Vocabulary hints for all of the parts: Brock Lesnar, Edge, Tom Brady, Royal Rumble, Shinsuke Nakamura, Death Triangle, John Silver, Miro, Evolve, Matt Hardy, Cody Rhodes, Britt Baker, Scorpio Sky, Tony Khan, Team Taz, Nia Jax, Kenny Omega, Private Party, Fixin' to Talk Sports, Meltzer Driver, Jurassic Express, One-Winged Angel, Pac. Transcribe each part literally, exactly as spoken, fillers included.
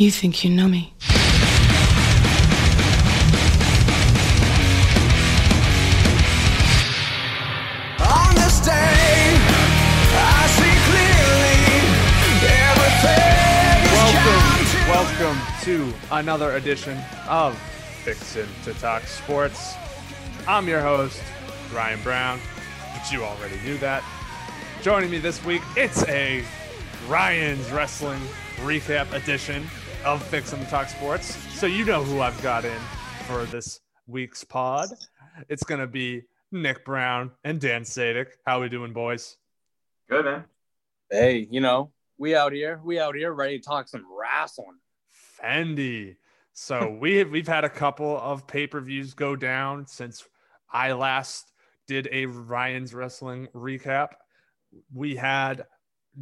You think you know me. Welcome to another edition of Fixin' to Talk Sports. I'm your host, Ryan Brown, but you already knew that. Joining me this week, it's a Ryan's Wrestling Recap edition of Fixin' to Talk Sports. So you know who I've got in for this week's pod. It's going to be Nick Brown and Dan Sadek. How we doing, boys? Good, man. Hey, you know, we out here. We out here ready to talk some wrestling. Fendi. So we we've had a couple of pay-per-views go down since I last did a Ryan's Wrestling recap. We had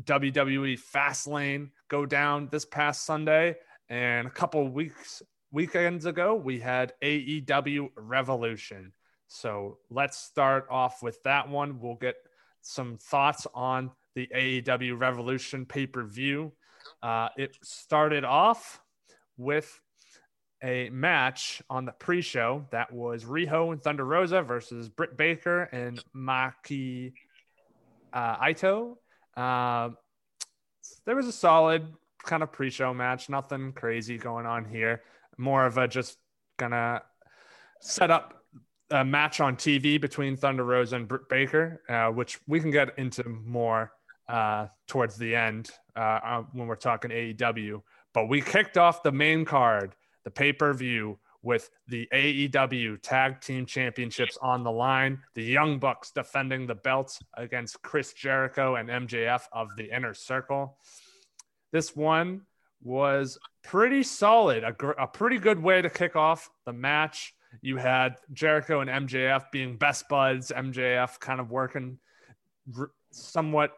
W W E Fastlane go down this past Sunday, and a couple weeks weekends ago we had A E W Revolution. So let's start off with that one. We'll get some thoughts on the A E W Revolution pay-per-view. Uh, it started off with a match on the pre-show that was Riho and Thunder Rosa versus Britt Baker and Maki uh, Ito. Uh, there was a solid kind of pre-show match. Nothing crazy going on here. More of a just gonna set up a match on T V between Thunder Rosa and Britt Baker, uh, which we can get into more uh, towards the end uh, when we're talking A E W. But we kicked off the main card, the pay-per-view, with the A E W Tag Team Championships on the line. The Young Bucks defending the belts against Chris Jericho and M J F of the Inner Circle. This one was pretty solid, a, gr- a pretty good way to kick off the match. You had Jericho and M J F being best buds, M J F kind of working r- somewhat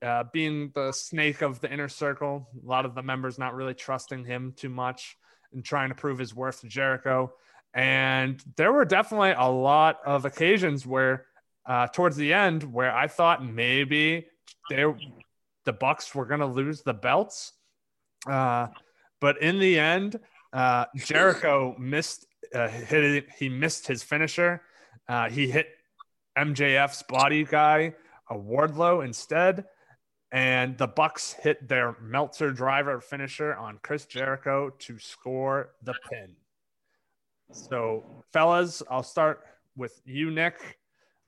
Uh, being the snake of the Inner Circle, a lot of the members not really trusting him too much and trying to prove his worth to Jericho. And there were definitely a lot of occasions where uh, towards the end where I thought maybe they, the Bucks were going to lose the belts. Uh, but in the end, uh, Jericho missed, uh, hit, he missed his finisher. Uh, he hit M J F's body guy, a Wardlow, instead, and the Bucks hit their Meltzer driver finisher on Chris Jericho to score the pin. So, fellas, I'll start with you, Nick.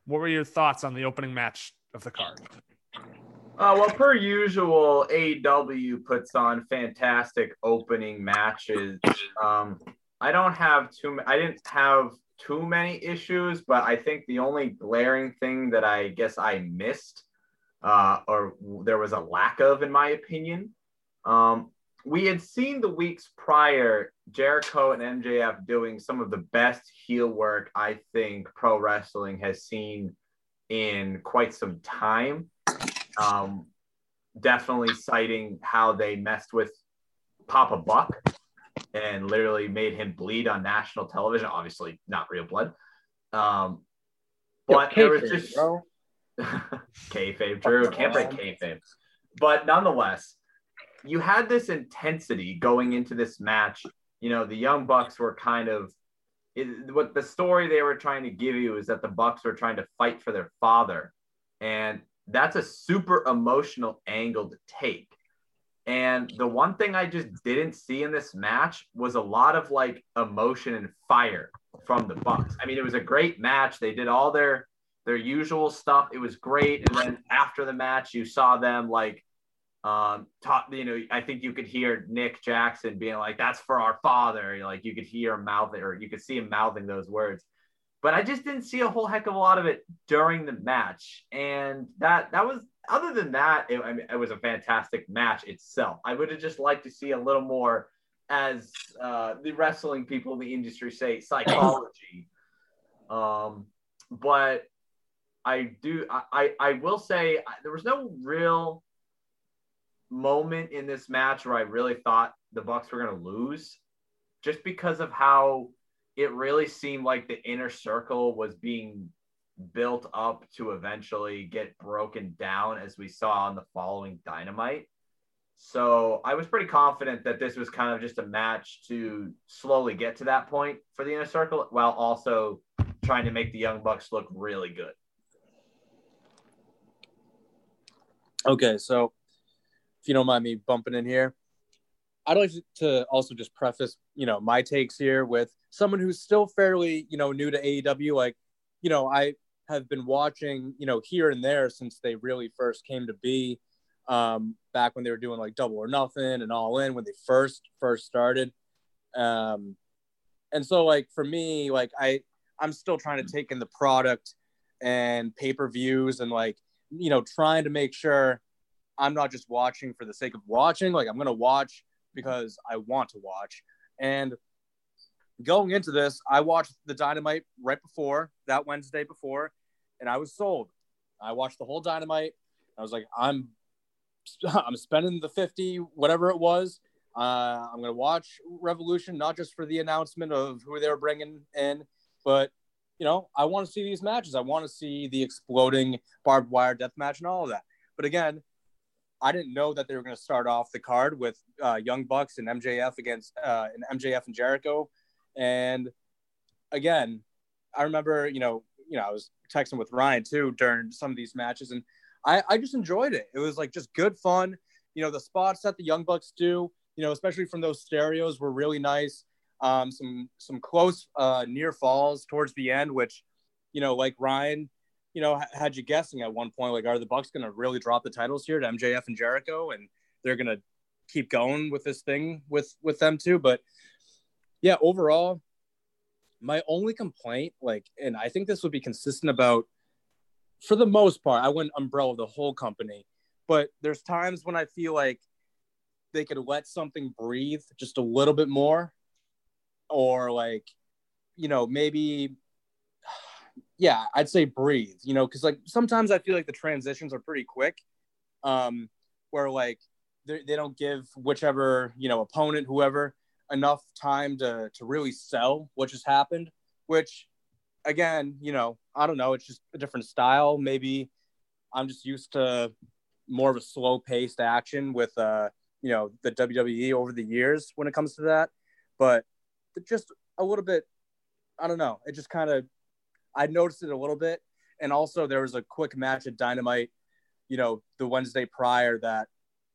What were your thoughts on the opening match of the card? Uh, well, per usual, A E W puts on fantastic opening matches. Um, I don't have too. Ma- I didn't have. too many issues, but I think the only glaring thing that I guess I missed uh, or there was a lack of, in my opinion, um, we had seen the weeks prior Jericho and M J F doing some of the best heel work I think pro wrestling has seen in quite some time. Um, definitely citing how they messed with Papa Buck and literally made him bleed on national television. Obviously, not real blood. Um, but Yo, there was just... Bro. Kayfabe, Drew. Can't break kayfabe. But nonetheless, you had this intensity going into this match. You know, the Young Bucks were kind of... It, what the story they were trying to give you is that the Bucks were trying to fight for their father. And that's a super emotional angle to take. And the one thing I just didn't see in this match was a lot of like emotion and fire from the Bucks. I mean, it was a great match. They did all their, their usual stuff. It was great. And then after the match, you saw them like, um, talk, you know, I think you could hear Nick Jackson being like, "That's for our father." Like you could hear him mouthing, or you could see him mouthing those words, but I just didn't see a whole heck of a lot of it during the match. And that, that was, other than that, it, I mean, it was a fantastic match itself. I would have just liked to see a little more, as uh, the wrestling people in the industry say, psychology. Um, but I do, I, I will say there was no real moment in this match where I really thought the Bucks were going to lose, just because of how it really seemed like the Inner Circle was being built up to eventually get broken down, as we saw on the following Dynamite. So I was pretty confident that this was kind of just a match to slowly get to that point for the Inner Circle, while also trying to make the Young Bucks look really good. Okay, so if you don't mind me bumping in here, I'd like to also just preface, you know, my takes here with someone who's still fairly, you know, new to A E W. Like, you know, I have been watching, you know, here and there since they really first came to be. Um, back when they were doing like Double or Nothing and All In when they first first started, um, and so like for me, like I I'm still trying to take in the product and pay per views and like you know trying to make sure I'm not just watching for the sake of watching. Like I'm gonna watch because I want to watch. And going into this, I watched the Dynamite right before that Wednesday before, and I was sold. I watched the whole Dynamite. I was like, I'm I'm spending the fifty, whatever it was. Uh, I'm going to watch Revolution, not just for the announcement of who they were bringing in, but, you know, I want to see these matches. I want to see the exploding barbed wire death match and all of that. But again, I didn't know that they were going to start off the card with uh, Young Bucks and M J F against uh, and M J F and Jericho. And again, I remember, you know, you know, I was texting with Ryan too during some of these matches, and I, I just enjoyed it. It was like just good fun. You know, the spots that the Young Bucks do, you know, especially from those stereos were really nice. Um, some some close uh, near falls towards the end, which, you know, like Ryan, you know, ha- had you guessing at one point, like, are the Bucks going to really drop the titles here to M J F and Jericho? And they're going to keep going with this thing with, with them too. But yeah, overall, my only complaint, like, and I think this would be consistent about, for the most part, I wouldn't umbrella the whole company, but there's times when I feel like they could let something breathe just a little bit more, or like, you know, maybe, yeah, I'd say breathe, you know, because like sometimes I feel like the transitions are pretty quick, um, where like they, they don't give whichever, you know, opponent, whoever, enough time to to really sell what just happened, which, again, you know, I don't know. It's just a different style. Maybe I'm just used to more of a slow-paced action with, uh, you know, the W W E over the years when it comes to that. But just a little bit, I don't know. It just kind of, I noticed it a little bit. And also there was a quick match at Dynamite, you know, the Wednesday prior that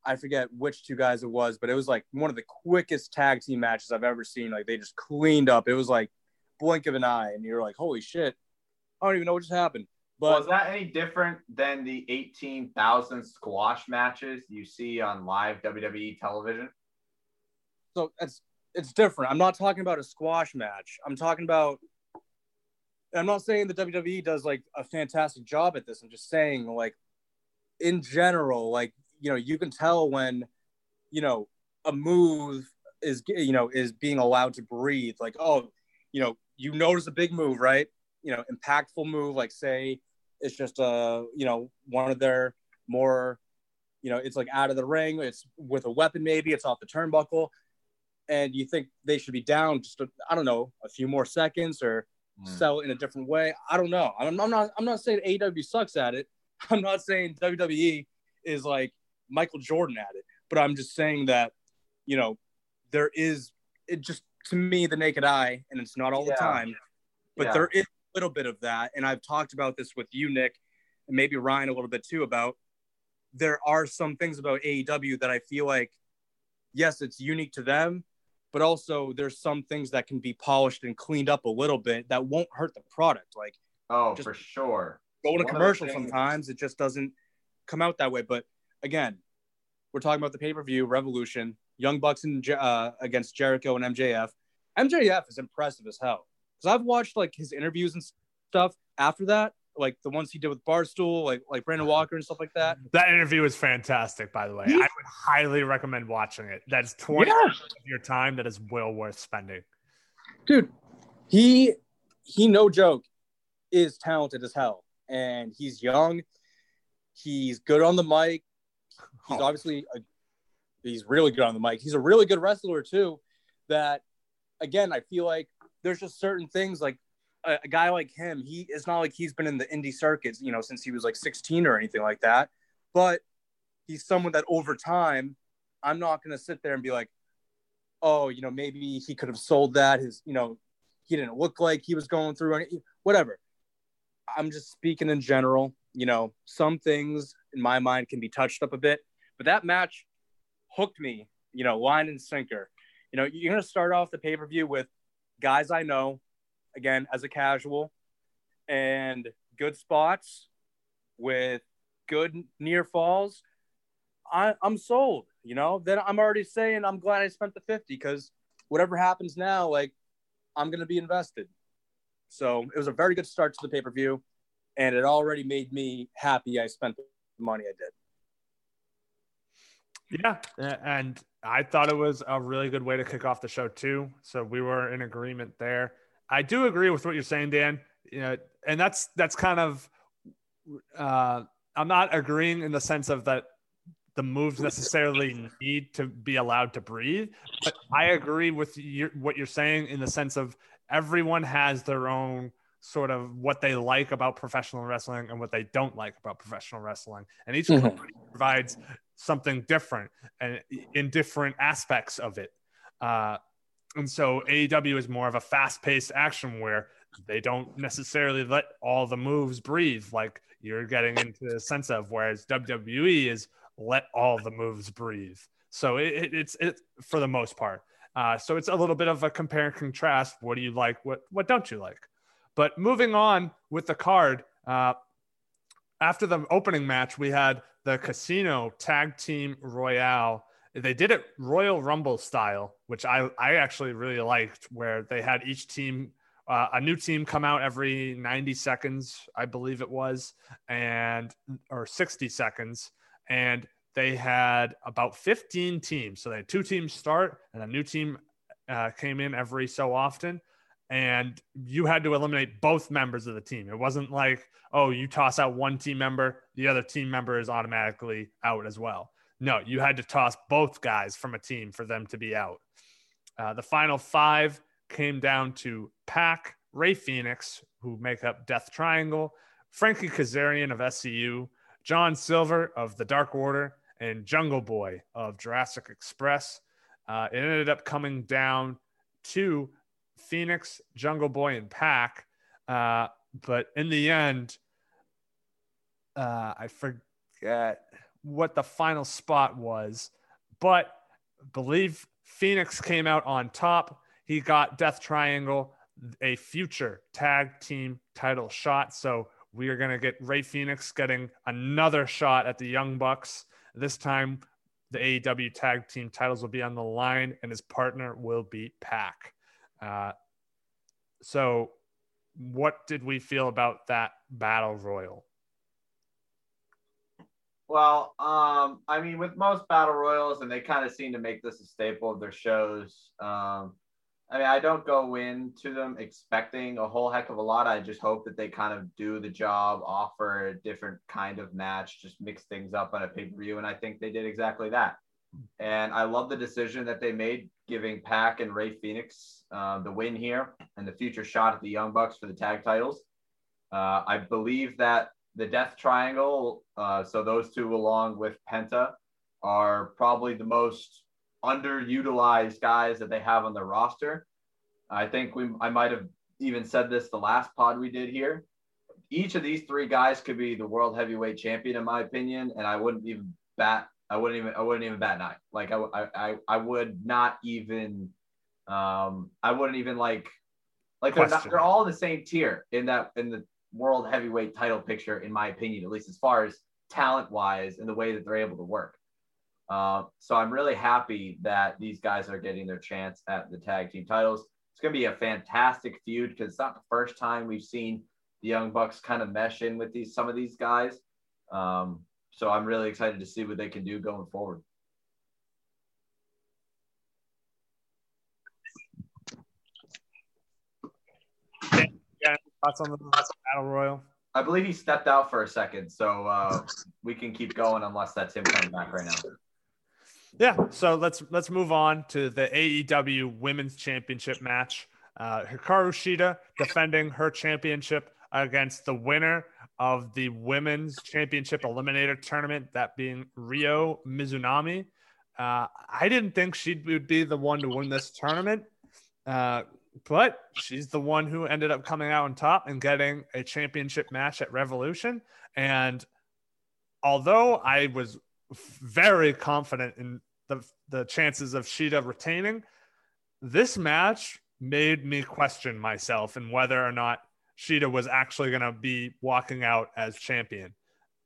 I forget which two guys it was, but it was like one of the quickest tag team matches I've ever seen. Like they just cleaned up. It was like blink of an eye, and you're like, holy shit, I don't even know what just happened. But was well, that any different than the eighteen thousand squash matches you see on live W W E television? So it's it's different. I'm not talking about a squash match. I'm talking about, I'm not saying the W W E does like a fantastic job at this. I'm just saying, like, in general, like, you know, you can tell when, you know, a move is, you know, is being allowed to breathe. Like, oh, you know, you notice a big move, right? You know, impactful move, like say it's just a, you know, one of their more, you know, it's like out of the ring, it's with a weapon, maybe it's off the turnbuckle, and you think they should be down just, a, I don't know, a few more seconds or mm. sell it in a different way. I don't know. I'm, I'm not, I'm not saying A E W sucks at it. I'm not saying W W E is like Michael Jordan at it, but I'm just saying that, you know, there is, it just, to me, the naked eye, and it's not all yeah. the time, but yeah. there is a little bit of that. And I've talked about this with you, Nick, and maybe Ryan a little bit too, about there are some things about A E W that I feel like, yes, it's unique to them, but also there's some things that can be polished and cleaned up a little bit that won't hurt the product. Like, oh, for sure. Go to commercial sometimes, it just doesn't come out that way. But again, we're talking about the pay-per-view Revolution. Young Bucks and, uh, against Jericho and M J F. M J F is impressive as hell, because I've watched like his interviews and stuff after that, like the ones he did with Barstool, like like Brandon Walker and stuff like that. That interview was fantastic, by the way. Yeah. I would highly recommend watching it. That's twenty yeah. minutes of your time that is well worth spending. Dude, he he no joke is talented as hell, and he's young. He's good on the mic. He's oh. obviously a He's really good on the mic. He's a really good wrestler, too, that, again, I feel like there's just certain things, like a, a guy like him, he it's not like he's been in the indie circuits, you know, since he was like sixteen or anything like that, but he's someone that over time I'm not going to sit there and be like, oh, you know, maybe he could have sold that. His, you know, he didn't look like he was going through any, whatever. I'm just speaking in general. You know, some things in my mind can be touched up a bit, but that match hooked me, you know, line and sinker. You know, you're going to start off the pay-per-view with guys I know, again, as a casual, and good spots with good near falls. I, I'm sold, you know, then I'm already saying I'm glad I spent the fifty because whatever happens now, like, I'm going to be invested. So it was a very good start to the pay-per-view, and it already made me happy I spent the money I did. Yeah, and I thought it was a really good way to kick off the show too, so we were in agreement there. I do agree with what you're saying, Dan. You know, and that's that's kind of uh, I'm not agreeing in the sense of that the moves necessarily need to be allowed to breathe, but I agree with your, what you're saying in the sense of everyone has their own sort of what they like about professional wrestling and what they don't like about professional wrestling. And each mm-hmm. company provides something different and in different aspects of it. Uh, and so A E W is more of a fast-paced action where they don't necessarily let all the moves breathe like you're getting into the sense of, whereas W W E is let all the moves breathe. So it, it's it for the most part. Uh, so it's a little bit of a compare and contrast. What do you like? What what don't you like? But moving on with the card, uh, after the opening match, we had the Casino Tag Team Royale. They did it Royal Rumble style, which I, I actually really liked, where they had each team, uh, a new team come out every ninety seconds, I believe it was, and or sixty seconds. And they had about fifteen teams. So they had two teams start, and a new team uh, came in every so often. And you had to eliminate both members of the team. It wasn't like, oh, you toss out one team member, the other team member is automatically out as well. No, you had to toss both guys from a team for them to be out. Uh, the final five came down to Pac, Rey Fénix, who make up Death Triangle, Frankie Kazarian of S C U, John Silver of the Dark Order, and Jungle Boy of Jurassic Express. Uh, it ended up coming down to Fénix, Jungle Boy, and Pac. Uh, but in the end, uh, I forget what the final spot was, but I believe Fénix came out on top. He got Death Triangle a future tag team title shot. So we are going to get Rey Fénix getting another shot at the Young Bucks. This time, the A E W tag team titles will be on the line, and his partner will be Pac. Uh, so what did we feel about that battle royal? Well, um, I mean, with most battle royals, and they kind of seem to make this a staple of their shows. Um, I mean, I don't go into them expecting a whole heck of a lot. I just hope that they kind of do the job, offer a different kind of match, just mix things up on a pay-per-view. And I think they did exactly that. And I love the decision that they made, giving Pac and Rey Fénix uh, the win here and the future shot at the Young Bucks for the tag titles. Uh, I believe that the Death Triangle, uh, so those two along with Penta, are probably the most underutilized guys that they have on their roster. I think we I might have even said this the last pod we did here. Each of these three guys could be the world heavyweight champion, in my opinion, and I wouldn't even bat I wouldn't even, I wouldn't even bat an eye. Like I, I, I would not even, um, I wouldn't even like, like they're, not, they're all the same tier in that, in the world heavyweight title picture, in my opinion, at least as far as talent wise and the way that they're able to work. Uh, so I'm really happy that these guys are getting their chance at the tag team titles. It's going to be a fantastic feud because it's not the first time we've seen the Young Bucks kind of mesh in with these, some of these guys. Um, So I'm really excited to see what they can do going forward. Yeah, thoughts on the battle royal? I believe he stepped out for a second, so uh, we can keep going unless that's him coming back right now. Yeah, so let's let's move on to the A E W Women's Championship match. Uh, Hikaru Shida defending her championship against the winner of the Women's Championship Eliminator Tournament, that being Ryo Mizunami. Uh, I didn't think she would be the one to win this tournament, uh, but she's the one who ended up coming out on top and getting a championship match at Revolution. And although I was very confident in the, the chances of Shida retaining, this match made me question myself and whether or not Shida was actually going to be walking out as champion.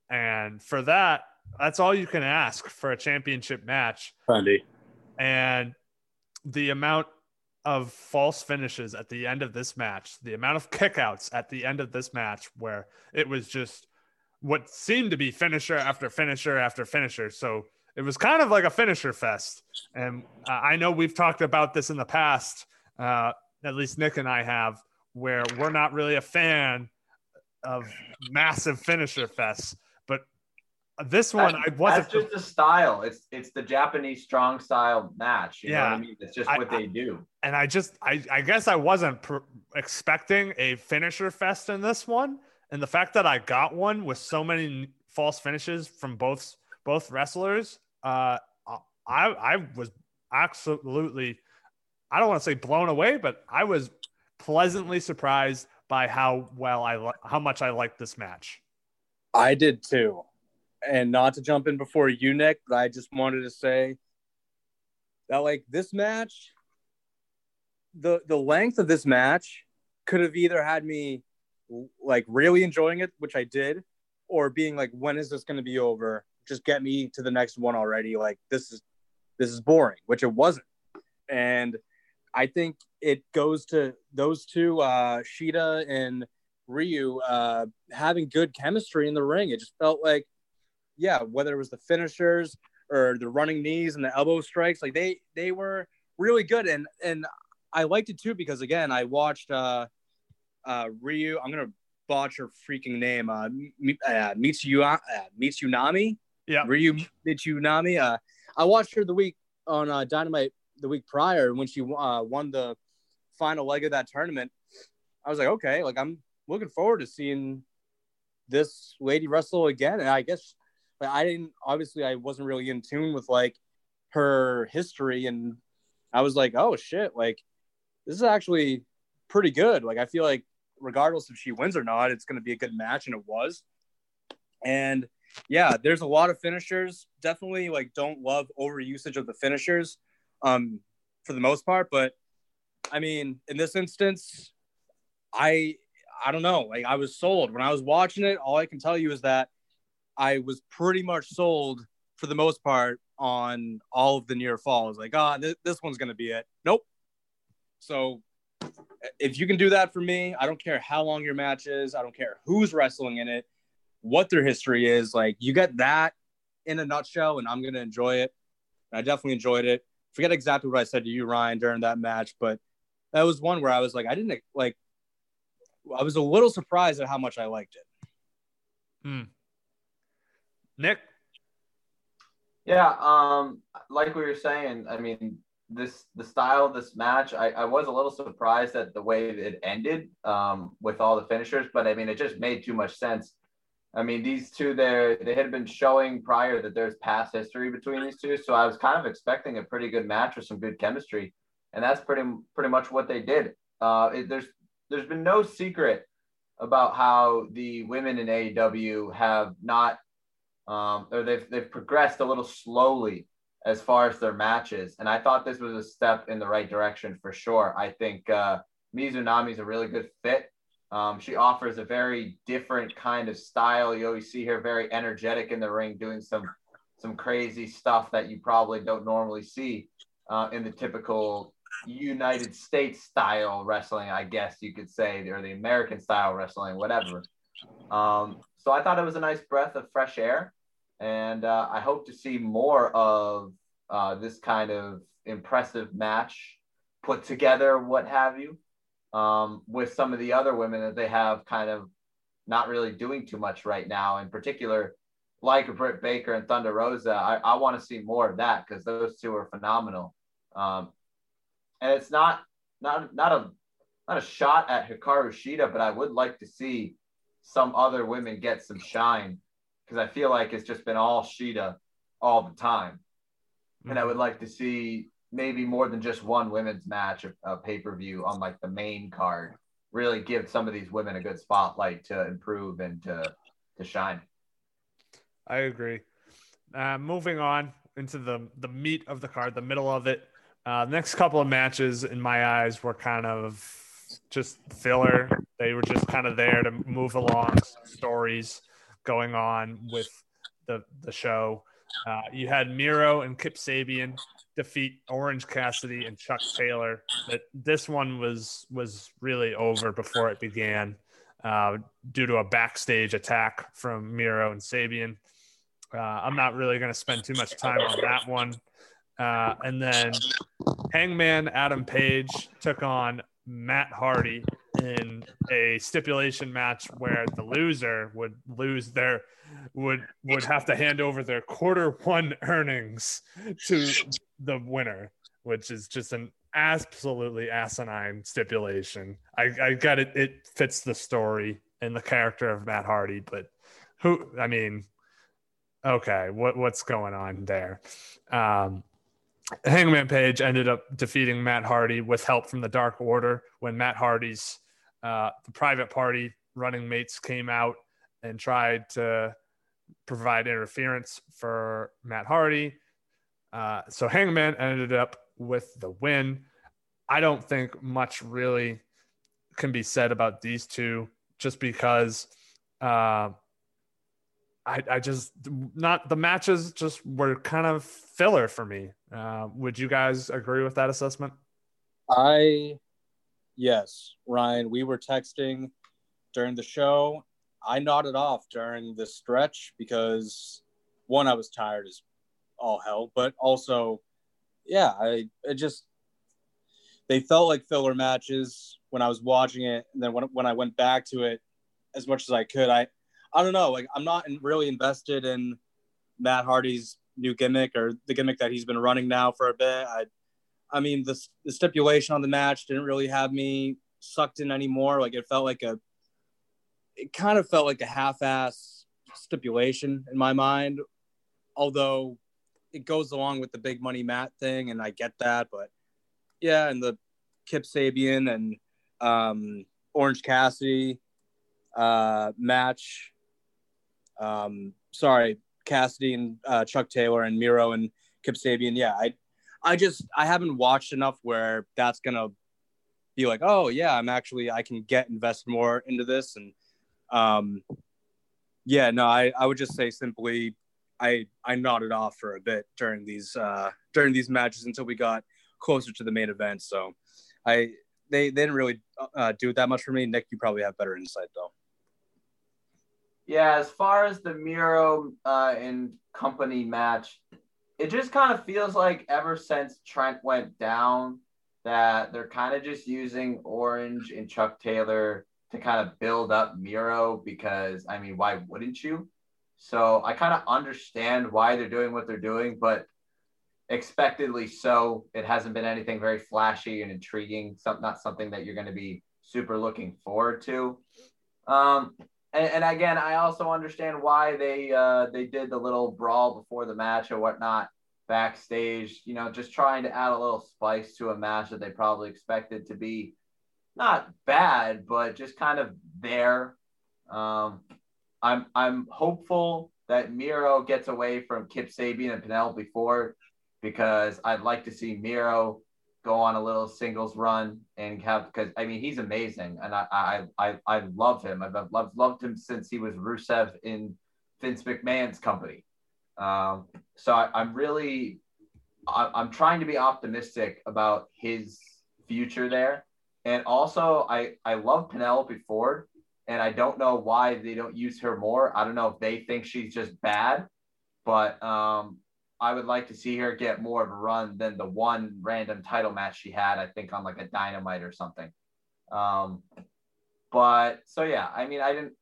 And for that, that's all you can ask for a championship match. Funny. And the amount of false finishes at the end of this match, the amount of kickouts at the end of this match, where it was just what seemed to be finisher after finisher after finisher. So it was kind of like a finisher fest. And uh, I know we've talked about this in the past, uh, at least Nick and I have, where we're not really a fan of massive finisher fests. This one, that's, I wasn't. That's just the style. It's it's the Japanese strong style match. You yeah. know what I mean? It's just what I, they do. And I just, I, I guess I wasn't pr- expecting a finisher fest in this one. And the fact that I got one with so many false finishes from both both wrestlers, uh, I I was absolutely, I don't want to say blown away, but I was pleasantly surprised by how well I li- how much I liked this match. I did too. And not to jump in before you, Nick, but I just wanted to say that, like, this match, the the length of this match could have either had me, like, really enjoying it, which I did, or being like, when is this going to be over? Just get me to the next one already. Like, this is this is boring, which it wasn't. And I think it goes to those two, uh, Shida and Ryu, uh, having good chemistry in the ring. It just felt like, yeah, whether it was the finishers or the running knees and the elbow strikes, like they they were really good. And and I liked it too because, again, I watched uh, uh, Ryu. I'm going to botch her freaking name. Uh, uh, Mitsu, uh, Mizunami. Yeah. Ryu Mizunami. Uh, I watched her the week on uh, Dynamite the week prior when she uh, won the final leg of that tournament. I was like, okay, like I'm looking forward to seeing this lady wrestle again. And I guess – But I didn't, obviously, I wasn't really in tune with, like, her history. And I was like, oh, shit, like, this is actually pretty good. Like, I feel like regardless if she wins or not, it's going to be a good match. And it was. And, yeah, there's a lot of finishers. Definitely, like, don't love overusage of the finishers um, for the most part. But, I mean, in this instance, I, I don't know. Like, I was sold. When I was watching it, all I can tell you is that I was pretty much sold for the most part on all of the near falls. Like, ah, oh, th- this one's going to be it. Nope. So if you can do that for me, I don't care how long your match is. I don't care who's wrestling in it, what their history is. Like, you get that in a nutshell, and I'm going to enjoy it. And I definitely enjoyed it. Forget exactly what I said to you, Ryan, during that match, but that was one where I was like, I didn't like, I was a little surprised at how much I liked it. Hmm. Nick? Yeah, um, like we were saying, I mean, this the style of this match, I, I was a little surprised at the way it ended um, with all the finishers, but I mean, it just made too much sense. I mean, these two, there they had been showing prior that there's past history between these two, so I was kind of expecting a pretty good match with some good chemistry, and that's pretty pretty much what they did. Uh, it, there's there's been no secret about how the women in A E W have not Um, or they've they've progressed a little slowly as far as their matches, and I thought this was a step in the right direction for sure. I think uh, Mizunami is a really good fit. Um, she offers a very different kind of style. You always see her very energetic in the ring, doing some some crazy stuff that you probably don't normally see uh, in the typical United States style wrestling, I guess you could say, or the American style wrestling, whatever. Um, so I thought it was a nice breath of fresh air. And uh, I hope to see more of uh, this kind of impressive match put together, what have you, um, with some of the other women that they have kind of not really doing too much right now. In particular, like Britt Baker and Thunder Rosa, I, I want to see more of that because those two are phenomenal. Um, and it's not not not a not a shot at Hikaru Shida, but I would like to see some other women get some shine, because I feel like it's just been all Shida all the time. And I would like to see maybe more than just one women's match, a, a pay-per-view on like the main card, really give some of these women a good spotlight to improve and to, to shine. I agree. Uh, moving on into the, the meat of the card, the middle of it. Uh, next couple of matches in my eyes were kind of just filler. They were just kind of there to move along some stories going on with the, the show. Uh, you had Miro and Kip Sabian defeat Orange Cassidy and Chuck Taylor. But this one was was really over before it began uh, due to a backstage attack from Miro and Sabian. Uh, I'm not really going to spend too much time on that one. Uh, and then Hangman Adam Page took on Matt Hardy in a stipulation match where the loser would lose their would would have to hand over their quarter one earnings to the winner, which is just an absolutely asinine stipulation. I, I got it. It fits the story and the character of Matt Hardy, but who? I mean, okay, what what's going on there? Um, Hangman Page ended up defeating Matt Hardy with help from the Dark Order when Matt Hardy's uh, the private party running mates came out and tried to provide interference for Matt Hardy. Uh, so Hangman ended up with the win. I don't think much really can be said about these two just because uh, I, I just not the matches just were kind of filler for me. Uh, would you guys agree with that assessment? I, yes, Ryan, we were texting during the show. I nodded off during the stretch because one, I was tired as all hell, but also, yeah, I it just, they felt like filler matches when I was watching it. And then when, when I went back to it as much as I could, I, I don't know, like I'm not in, really invested in Matt Hardy's new gimmick or the gimmick that he's been running now for a bit. I, I mean, the, the stipulation on the match didn't really have me sucked in anymore. Like it felt like a, it kind of felt like a half-ass stipulation in my mind, although it goes along with the big money Matt thing. And I get that, but yeah. And the Kip Sabian and um, Orange Cassidy uh, match. Um, sorry, Cassidy and uh, Chuck Taylor and Miro and Kip Sabian. Yeah, I, I just I haven't watched enough where that's gonna be like, oh yeah, I'm actually I can get invested more into this. And um, yeah, no, I, I would just say simply, I I nodded off for a bit during these uh, during these matches until we got closer to the main event. So I they, they didn't really uh, do it that much for me. Nick, you probably have better insight though. Yeah, as far as the Miro uh, and company match, it just kind of feels like ever since Trent went down that they're kind of just using Orange and Chuck Taylor to kind of build up Miro because, I mean, why wouldn't you? So I kind of understand why they're doing what they're doing, but expectedly so. It hasn't been anything very flashy and intriguing, some, not something that you're going to be super looking forward to. Um And, and again, I also understand why they uh, they did the little brawl before the match or whatnot backstage, you know, just trying to add a little spice to a match that they probably expected to be not bad, but just kind of there. Um, I'm I'm hopeful that Miro gets away from Kip Sabian and Penelope Ford because I'd like to see Miro go on a little singles run and have, because I mean, he's amazing. And I, I, I, I love him. I've, I've loved, loved him since he was Rusev in Vince McMahon's company. Um, so I, I'm really, I, I'm trying to be optimistic about his future there. And also I, I love Penelope Ford and I don't know why they don't use her more. I don't know if they think she's just bad, but, um, I would like to see her get more of a run than the one random title match she had, I think on like a Dynamite or something. Um, but so, yeah, I mean, I didn't,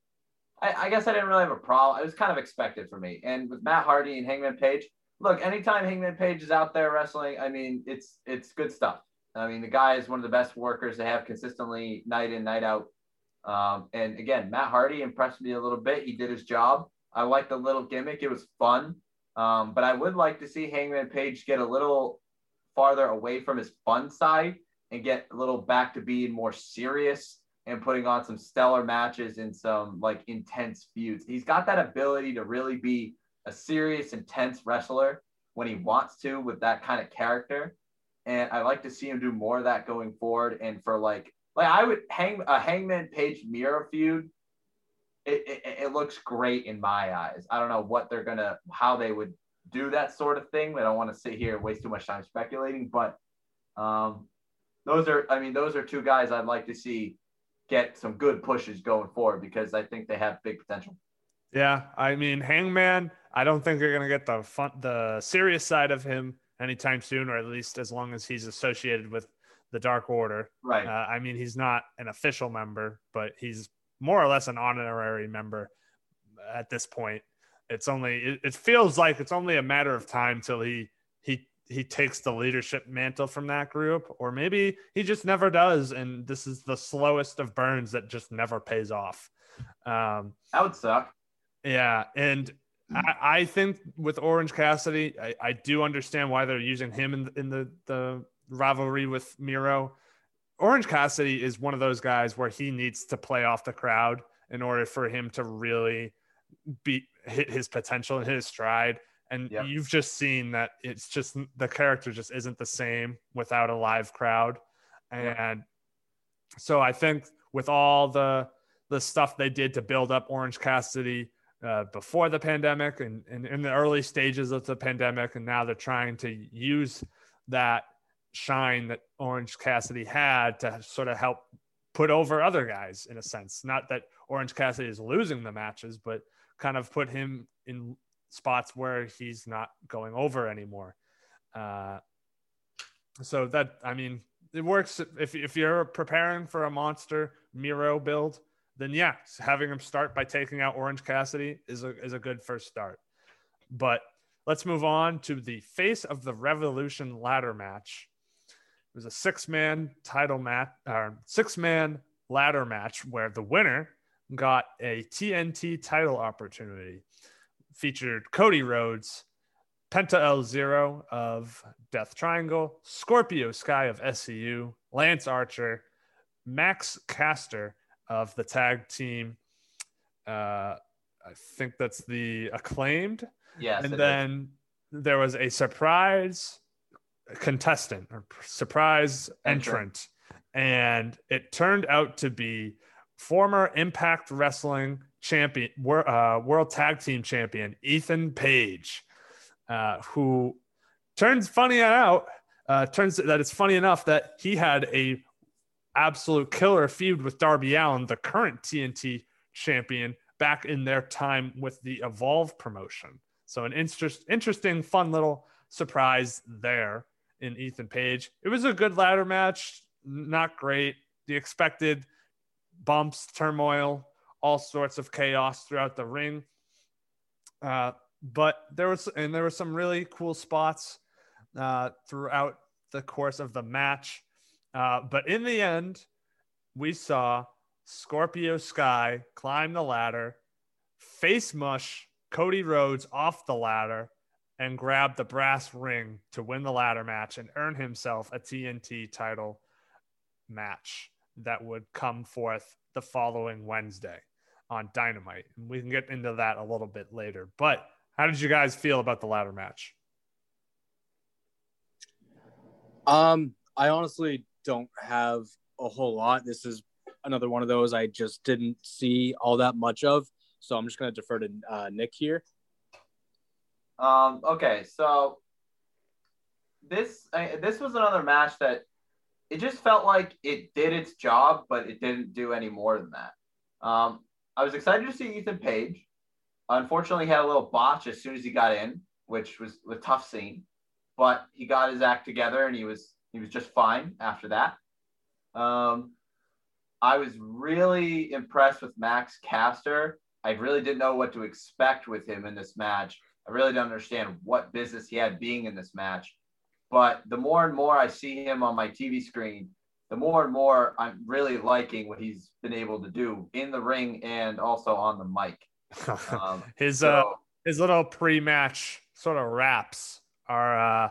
I, I guess I didn't really have a problem. It was kind of expected for me. And with Matt Hardy and Hangman Page, look, anytime Hangman Page is out there wrestling, I mean, it's, it's good stuff. I mean, the guy is one of the best workers they have consistently night in, night out. Um, and again, Matt Hardy impressed me a little bit. He did his job. I liked the little gimmick. It was fun. Um, but I would like to see Hangman Page get a little farther away from his fun side and get a little back to being more serious and putting on some stellar matches and some like intense feuds. He's got that ability to really be a serious, intense wrestler when he wants to with that kind of character. And I like to see him do more of that going forward. And for like, like I would hang a Hangman Page Miro feud. It, it, it looks great in my eyes. I don't know what they're going to, how they would do that sort of thing. I don't want to sit here and waste too much time speculating, but um, those are, I mean, those are two guys I'd like to see get some good pushes going forward because I think they have big potential. Yeah. I mean, Hangman, I don't think you're going to get the fun, the serious side of him anytime soon, or at least as long as he's associated with the Dark Order. Right. Uh, I mean, he's not an official member, but he's more or less an honorary member at this point. It's only, it, it feels like it's only a matter of time till he, he, he takes the leadership mantle from that group, or maybe he just never does. And this is the slowest of burns that just never pays off. Um, that would suck. Yeah. And I, I think with Orange Cassidy, I, I do understand why they're using him in, in the, the rivalry with Miro. Orange Cassidy is one of those guys where he needs to play off the crowd in order for him to really be hit his potential and hit his stride. And yep. You've just seen that it's just the character just isn't the same without a live crowd. And yep. So I think with all the, the stuff they did to build up Orange Cassidy uh, before the pandemic and, and in the early stages of the pandemic, and now they're trying to use that shine that Orange Cassidy had to sort of help put over other guys in a sense. Not that Orange Cassidy is losing the matches, but kind of put him in spots where he's not going over anymore. Uh, so that, I mean, it works. If, if you're preparing for a monster Miro build, then yeah, having him start by taking out Orange Cassidy is a, is a good first start. But let's move on to the face of the Revolution ladder match. It was a six-man title match, or six-man ladder match, where the winner got a T N T title opportunity. Featured Cody Rhodes, Penta El Zero of Death Triangle, Scorpio Sky of S C U, Lance Archer, Max Caster of the tag team. Uh, I think that's the Acclaimed. Yes. And then is. There was a surprise contestant or surprise entrant, and it turned out to be former Impact Wrestling champion, uh, world tag team champion Ethan Page, uh, who turns funny out uh, turns that it's funny enough that he had a absolute killer feud with Darby Allin, the current T N T champion, back in their time with the Evolve promotion. So an interest, interesting, fun little surprise there in Ethan Page. It was a good ladder match, not great. The expected bumps, turmoil, all sorts of chaos throughout the ring. Uh, but there was, and there were some really cool spots uh, throughout the course of the match. Uh, but in the end, we saw Scorpio Sky climb the ladder, face mush Cody Rhodes off the ladder, and grab the brass ring to win the ladder match and earn himself a T N T title match that would come forth the following Wednesday on Dynamite. And we can get into that a little bit later. But how did you guys feel about the ladder match? Um, I honestly don't have a whole lot. This is another one of those I just didn't see all that much of. So I'm just going to defer to uh, Nick here. Um, okay, so this I, this was another match that it just felt like it did its job, but it didn't do any more than that. Um, I was excited to see Ethan Page. Unfortunately, he had a little botch as soon as he got in, which was a tough scene. But he got his act together, and he was he was just fine after that. Um, I was really impressed with Max Caster. I really didn't know what to expect with him in this match. I really don't understand what business he had being in this match. But the more and more I see him on my T V screen, the more and more I'm really liking what he's been able to do in the ring and also on the mic. Um, his so, uh, his little pre-match sort of wraps are uh,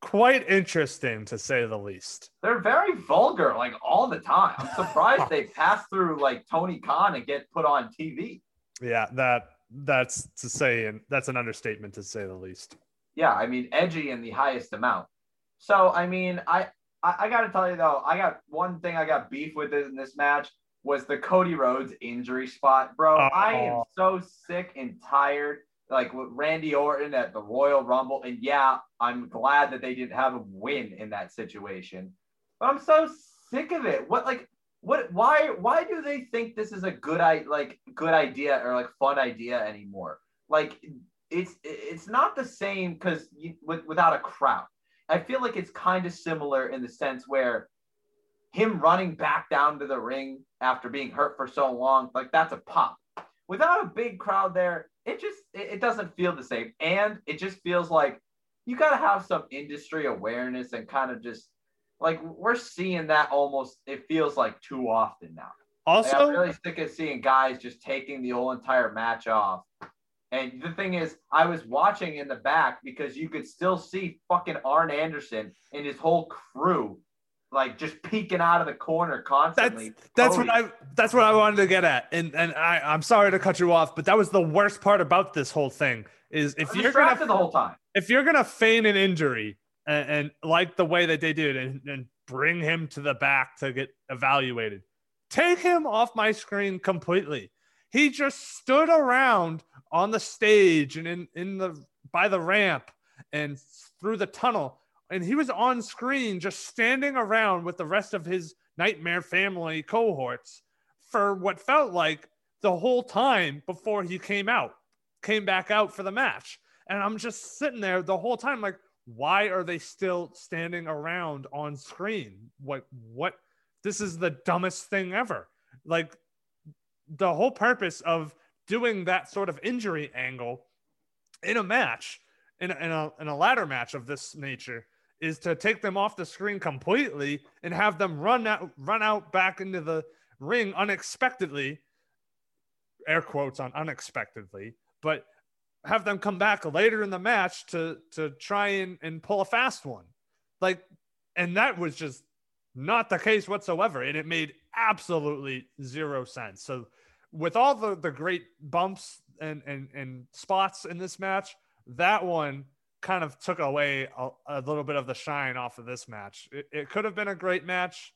quite interesting, to say the least. They're very vulgar, like, all the time. I'm surprised they pass through, like, Tony Khan and get put on T V. Yeah, that that's to say, and that's an understatement, to say the least. Yeah, I mean, edgy in the highest amount. So, I mean, I, I, I got to tell you, though, I got one thing I got beef with in this match was the Cody Rhodes injury spot, bro. Uh-oh. I am so sick and tired, like, with Randy Orton at the Royal Rumble. And, yeah, I'm glad that they didn't have a win in that situation. But I'm so sick of it. What, like, what, why, why do they think this is a good, like, good idea or, like, fun idea anymore? Like, it's it's not the same because with, without a crowd. I feel like it's kind of similar in the sense where him running back down to the ring after being hurt for so long, like, that's a pop. Without a big crowd there, it just it, it doesn't feel the same. And it just feels like you got to have some industry awareness and kind of just, like, we're seeing that almost, it feels like too often now. Also, like, I'm really sick of seeing guys just taking the whole entire match off. And the thing is, I was watching in the back because you could still see fucking Arn Anderson and his whole crew, like, just peeking out of the corner constantly. That's, that's what I that's what I wanted to get at. And and I, I'm sorry to cut you off, but that was the worst part about this whole thing. Is if you're gonna the whole time. If you're gonna feign an injury and, and like the way that they did, and, and bring him to the back to get evaluated, take him off my screen completely. He just stood around on the stage and in, in the by the ramp and through the tunnel. And he was on screen just standing around with the rest of his Nightmare Family cohorts for what felt like the whole time before he came out, came back out for the match. And I'm just sitting there the whole time like, why are they still standing around on screen? What, what? This is the dumbest thing ever. Like, the whole purpose of doing that sort of injury angle in a match, in a, in a, in a ladder match of this nature, is to take them off the screen completely and have them run out, run out back into the ring unexpectedly, air quotes on unexpectedly, but have them come back later in the match to, to try and, and pull a fast one. Like, and that was just not the case whatsoever. And it made absolutely zero sense. So, with all the, the great bumps and, and, and spots in this match, that one kind of took away a, a little bit of the shine off of this match. It, it could have been a great match,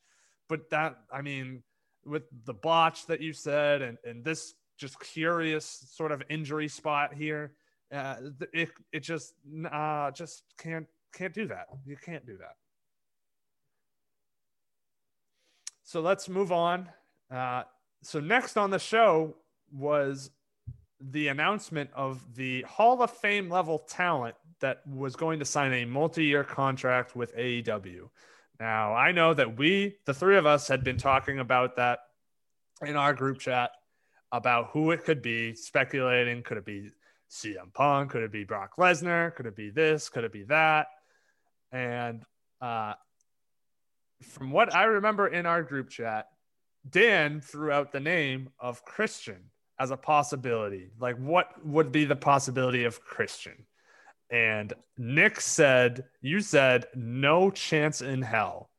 but that, I mean, with the botch that you said and, and this just curious sort of injury spot here, uh, it it just uh, just can't can't do that. You can't do that. So let's move on. Uh, So next on the show was the announcement of the Hall of Fame level talent that was going to sign a multi-year contract with A E W. Now, I know that we, the three of us, had been talking about that in our group chat about who it could be, speculating. Could it be C M Punk? Could it be Brock Lesnar? Could it be this? Could it be that? And uh, from what I remember in our group chat, Dan threw out the name of Christian as a possibility. Like, what would be the possibility of Christian? And Nick said, you said, no chance in hell.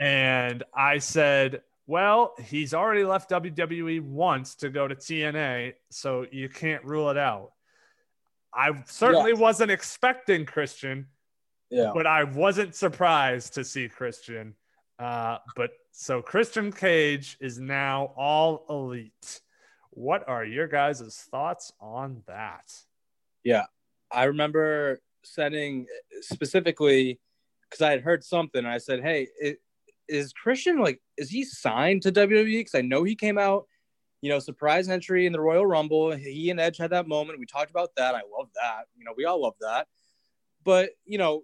And I said, well, he's already left W W E once to go to T N A, so you can't rule it out. I certainly yeah. wasn't expecting Christian, yeah. but I wasn't surprised to see Christian. Uh, but so Christian Cage is now All Elite. What are your guys' thoughts on that? Yeah, I remember sending specifically because I had heard something. I said, hey, it, is Christian, like, is he signed to W W E? Because I know he came out, you know, surprise entry in the Royal Rumble. He and Edge had that moment. We talked about that. I love that. You know, we all love that. But, you know,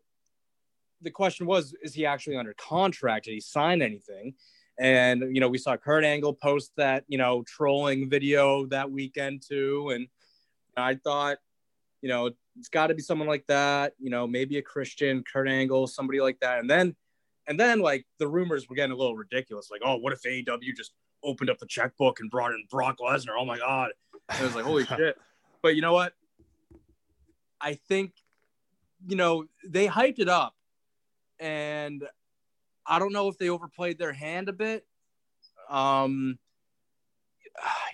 the question was, is he actually under contract? Did he sign anything? And, you know, we saw Kurt Angle post that, you know, trolling video that weekend too. And I thought, you know, it's got to be someone like that, you know, maybe a Christian, Kurt Angle, somebody like that. And then, and then like the rumors were getting a little ridiculous. Like, oh, what if A E W just opened up the checkbook and brought in Brock Lesnar? Oh my God. And it was like, holy shit. But you know what? I think, you know, they hyped it up, and I don't know if they overplayed their hand a bit. Um,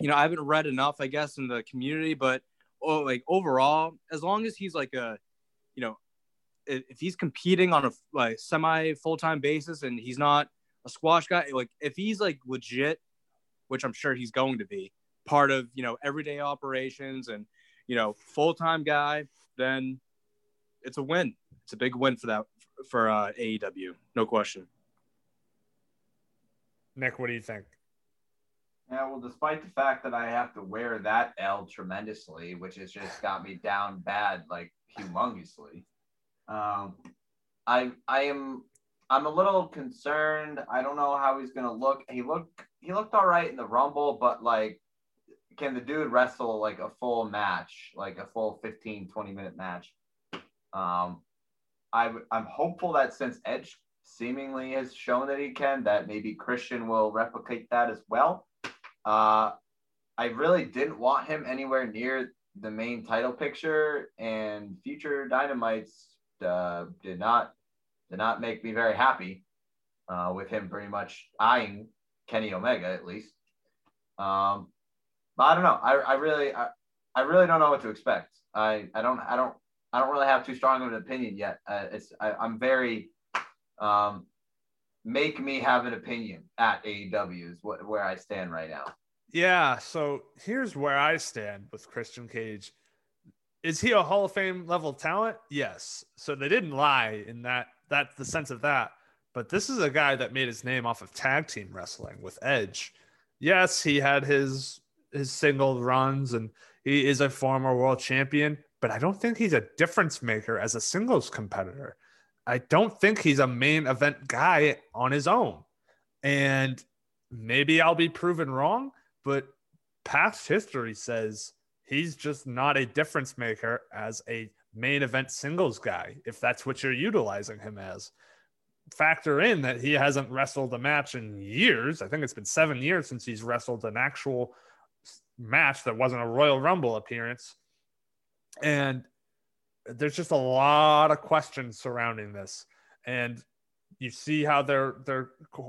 you know, I haven't read enough, I guess, in the community, but oh, like overall, as long as he's like a, you know, if he's competing on a like semi full-time basis and he's not a squash guy, like if he's like legit, which I'm sure he's going to be, part of, you know, everyday operations and, you know, full-time guy, then it's a win. It's a big win for that, for uh, A E W. No question. Nick, what do you think? Yeah, well, despite the fact that I have to wear that L tremendously, which has just got me down bad, like humongously, um, I I am I'm a little concerned. I don't know how he's gonna look. He looked he looked all right in the Rumble, but like, can the dude wrestle like a full match, like a full fifteen, twenty minute match? Um, I I'm hopeful that since Edge seemingly has shown that he can, that maybe Christian will replicate that as well. Uh, I really didn't want him anywhere near the main title picture, and future Dynamites uh, did not did not make me very happy uh, with him pretty much eyeing Kenny Omega, at least. Um, but I don't know. I I really I, I really don't know what to expect. I I don't I don't I don't really have too strong of an opinion yet. Uh, it's I, I'm very um, make me have an opinion at A E W is what, where I stand right now. Yeah, so here's where I stand with Christian Cage. Is he a Hall of Fame level talent? Yes. So they didn't lie in that that the sense of that. But this is a guy that made his name off of tag team wrestling with Edge. Yes, he had his his single runs, and he is a former world champion. But I don't think he's a difference maker as a singles competitor. I don't think he's a main event guy on his own. And maybe I'll be proven wrong, but past history says he's just not a difference maker as a main event singles guy, if that's what you're utilizing him as. Factor in that he hasn't wrestled a match in years. I think it's been seven years since he's wrestled an actual match that wasn't a Royal Rumble appearance. And there's just a lot of questions surrounding this. And you see how they're they're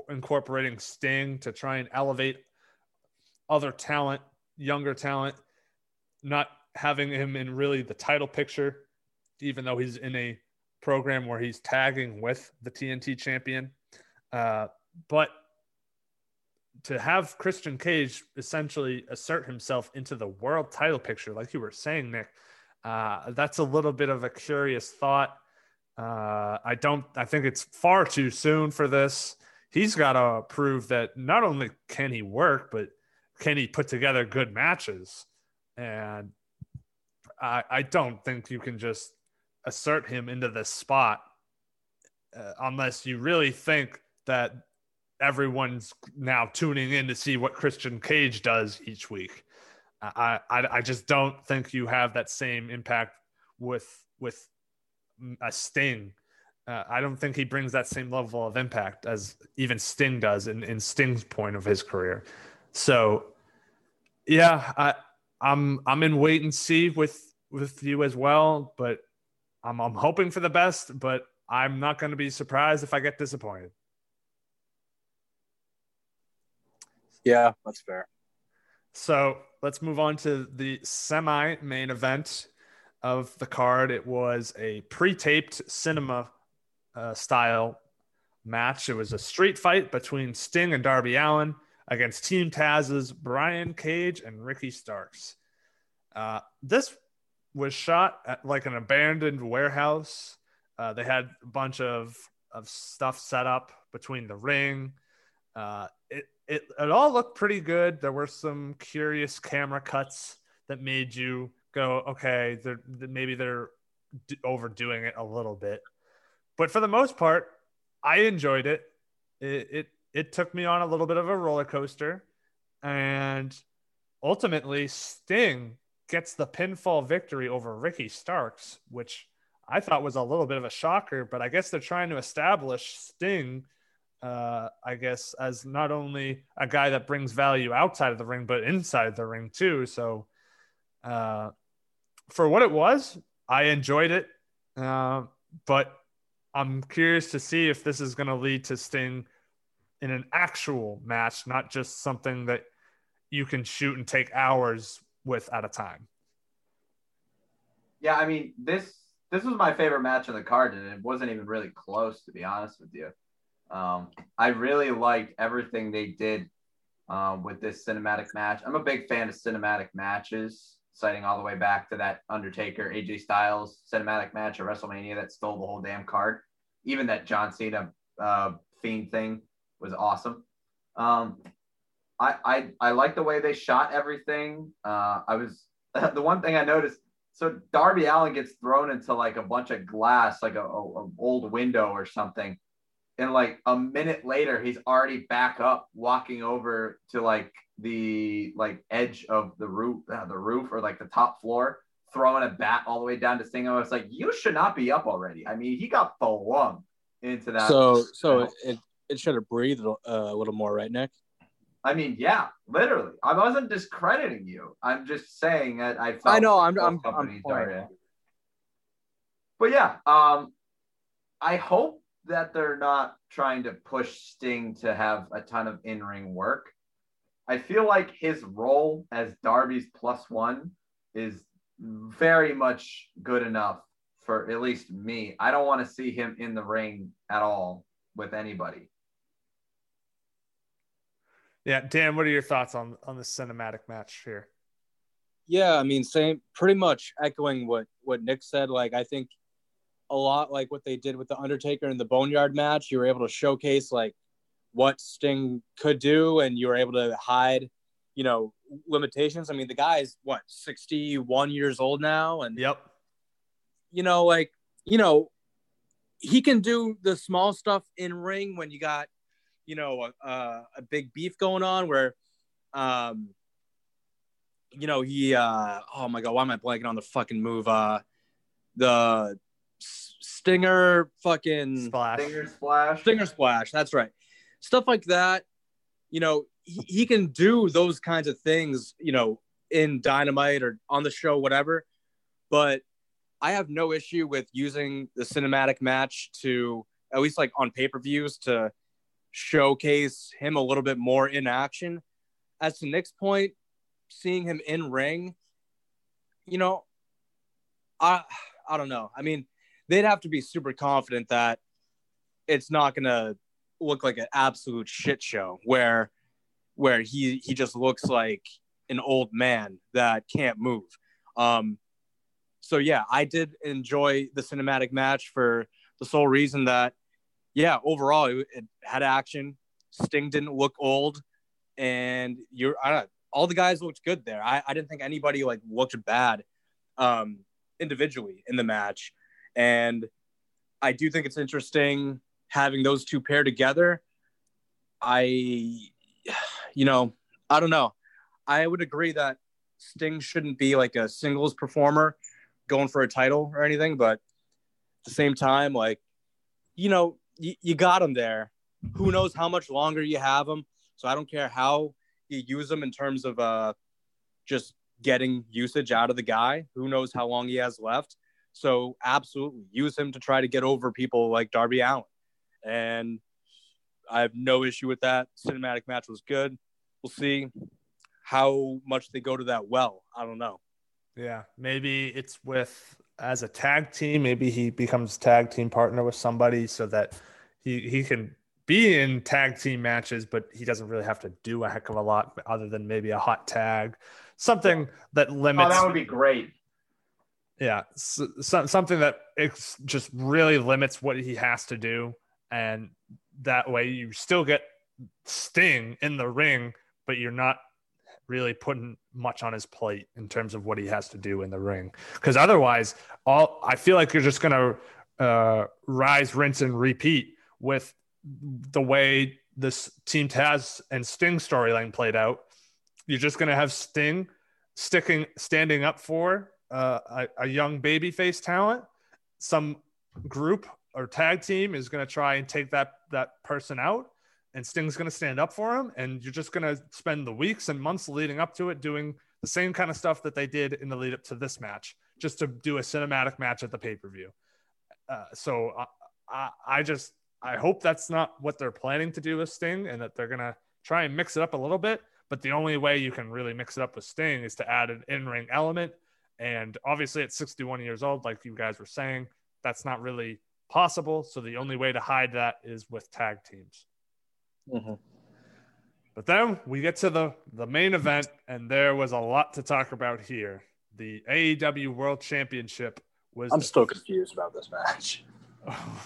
incorporating Sting to try and elevate other talent, younger talent, not having him in really the title picture, even though he's in a program where he's tagging with the T N T champion. Uh, but to have Christian Cage essentially assert himself into the world title picture, like you were saying, Nick, Uh, that's a little bit of a curious thought. Uh, I don't, I think it's far too soon for this. He's got to prove that not only can he work, but can he put together good matches? And I, I don't think you can just assert him into this spot uh, unless you really think that everyone's now tuning in to see what Christian Cage does each week. I, I I just don't think you have that same impact with with a Sting. Uh, I don't think he brings that same level of impact as even Sting does in, in Sting's point of his career. So, yeah, I, I'm I'm in wait and see with with you as well. But I'm I'm hoping for the best. But I'm not going to be surprised if I get disappointed. Yeah, that's fair. So let's move on to the semi-main event of the card. It was a pre-taped cinema uh, style match. It was a street fight between Sting and Darby Allin against Team Taz's Brian Cage and Ricky Starks. Uh, this was shot at like an abandoned warehouse. Uh, they had a bunch of, of stuff set up between the ring. Uh, it, It it all looked pretty good. There were some curious camera cuts that made you go, okay, they're, maybe they're overdoing it a little bit. But for the most part, I enjoyed it. It it, it took me on a little bit of a roller coaster. And ultimately, Sting gets the pinfall victory over Ricky Starks, which I thought was a little bit of a shocker, but I guess they're trying to establish Sting Uh, I guess as not only a guy that brings value outside of the ring, but inside the ring too. So uh, for what it was, I enjoyed it, uh, but I'm curious to see if this is going to lead to Sting in an actual match, not just something that you can shoot and take hours with at a time. Yeah, I mean, this this was my favorite match on the card, and it wasn't even really close, to be honest with you. Um, I really liked everything they did uh, with this cinematic match. I'm a big fan of cinematic matches, citing all the way back to that Undertaker, A J Styles cinematic match at WrestleMania that stole the whole damn card. Even that John Cena uh, Fiend thing was awesome. Um, I, I I like the way they shot everything. Uh, I was the one thing I noticed. So Darby Allin gets thrown into like a bunch of glass, like a, a, a old window or something, and like a minute later, he's already back up, walking over to like the like edge of the roof, uh, the roof or like the top floor, throwing a bat all the way down to Sting. I was like, you should not be up already. I mean, he got flung into that. So so it, it it should have breathed a little more, right, Nick? I mean, yeah, literally. I wasn't discrediting you. I'm just saying that I felt. I know. I'm. I'm. I'm but yeah, um, I hope that they're not trying to push Sting to have a ton of in-ring work. I feel like his role as Darby's plus one is very much good enough for at least me. I don't want to see him in the ring at all with anybody. Yeah, Dan, what are your thoughts on, on the cinematic match here? Yeah, I mean, same, pretty much echoing what, what Nick said. Like, I think a lot like what they did with The Undertaker in the Boneyard match, you were able to showcase, like, what Sting could do, and you were able to hide, you know, limitations. I mean, the guy's, what, sixty-one years old now? And, yep. you know, like, you know, he can do the small stuff in ring when you got, you know, a, a big beef going on where, um, you know, he, uh, oh my God, why am I blanking on the fucking move? Uh, the Stinger fucking splash. Stinger splash. Stinger splash. That's right. Stuff like that. You know, he, he can do those kinds of things, you know, in Dynamite or on the show, whatever. But I have no issue with using the cinematic match to, at least like on pay-per-views, to showcase him a little bit more in action. As to Nick's point, seeing him in ring, you know, I I don't know. I mean, they'd have to be super confident that it's not going to look like an absolute shit show where where he he just looks like an old man that can't move. Um, so yeah, I did enjoy the cinematic match for the sole reason that, yeah, overall, it, it had action. Sting didn't look old, and you're I don't know, all the guys looked good there. I, I didn't think anybody like looked bad um, individually in the match, and I do think it's interesting having those two pair together. I, you know, I don't know. I would agree that Sting shouldn't be like a singles performer going for a title or anything, but at the same time, like, you know, you got him there. Who knows how much longer you have him? So I don't care how you use him in terms of uh, just getting usage out of the guy. Who knows how long he has left? So absolutely use him to try to get over people like Darby Allin. And I have no issue with that. Cinematic match was good. We'll see how much they go to that well. I don't know. Yeah, maybe it's with... as a tag team, maybe he becomes tag team partner with somebody so that he, he can be in tag team matches, but he doesn't really have to do a heck of a lot other than maybe a hot tag, something that limits. Oh, that would be great. Yeah. So, so, something that it's just really limits what he has to do. And that way you still get Sting in the ring, but you're not really putting much on his plate in terms of what he has to do in the ring. Because otherwise, all I feel like you're just going to uh, rise, rinse, and repeat with the way this Team Taz and Sting storyline played out. You're just going to have Sting sticking, standing up for uh, a, a young babyface talent. Some group or tag team is going to try and take that that person out, and Sting's going to stand up for him, and you're just going to spend the weeks and months leading up to it doing the same kind of stuff that they did in the lead up to this match, just to do a cinematic match at the pay-per-view. Uh, so I, I, I just, I hope that's not what they're planning to do with Sting, and that they're going to try and mix it up a little bit. But the only way you can really mix it up with Sting is to add an in-ring element. And obviously at sixty-one years old, like you guys were saying, that's not really possible. So the only way to hide that is with tag teams. Mm-hmm. But then we get to the, the main event, and there was a lot to talk about here. The A E W World Championship was... I'm still confused about this match.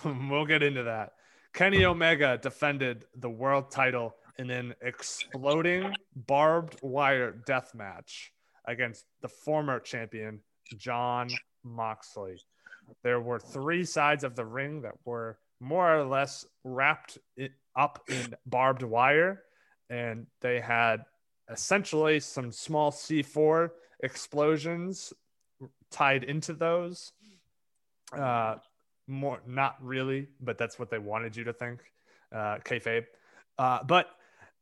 We'll get into that. Kenny Omega defended the world title in an exploding barbed wire death match against the former champion, John Moxley. There were three sides of the ring that were more or less wrapped up in barbed wire, and they had essentially some small C four explosions tied into those. Uh, more, not really, but that's what they wanted you to think, uh, kayfabe. Uh, but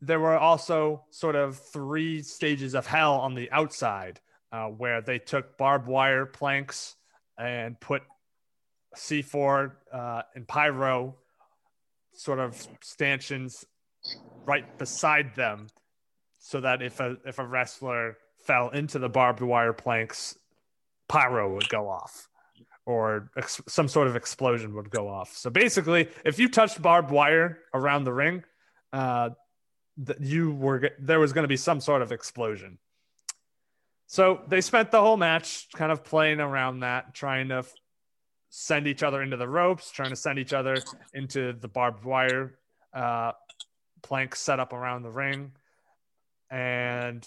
there were also sort of three stages of hell on the outside, uh, where they took barbed wire planks and put C four uh, and pyro sort of stanchions right beside them, so that if a if a wrestler fell into the barbed wire planks, pyro would go off, or ex- some sort of explosion would go off. So basically, if you touched barbed wire around the ring, uh, th- you were there was going to be some sort of explosion. So they spent the whole match kind of playing around that, trying to f- send each other into the ropes, trying to send each other into the barbed wire uh, planks set up around the ring. And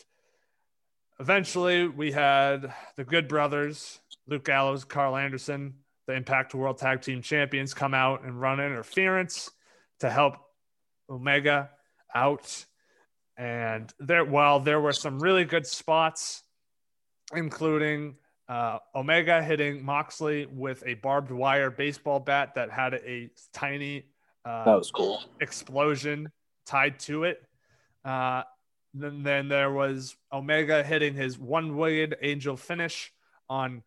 eventually we had the Good Brothers, Luke Gallows, Carl Anderson, the Impact World Tag Team Champions, come out and run interference to help Omega out. And there, while there were some really good spots, including uh, Omega hitting Moxley with a barbed wire baseball bat that had a tiny uh, that was cool. explosion tied to it. Uh, then, then there was Omega hitting his one-winged angel finish on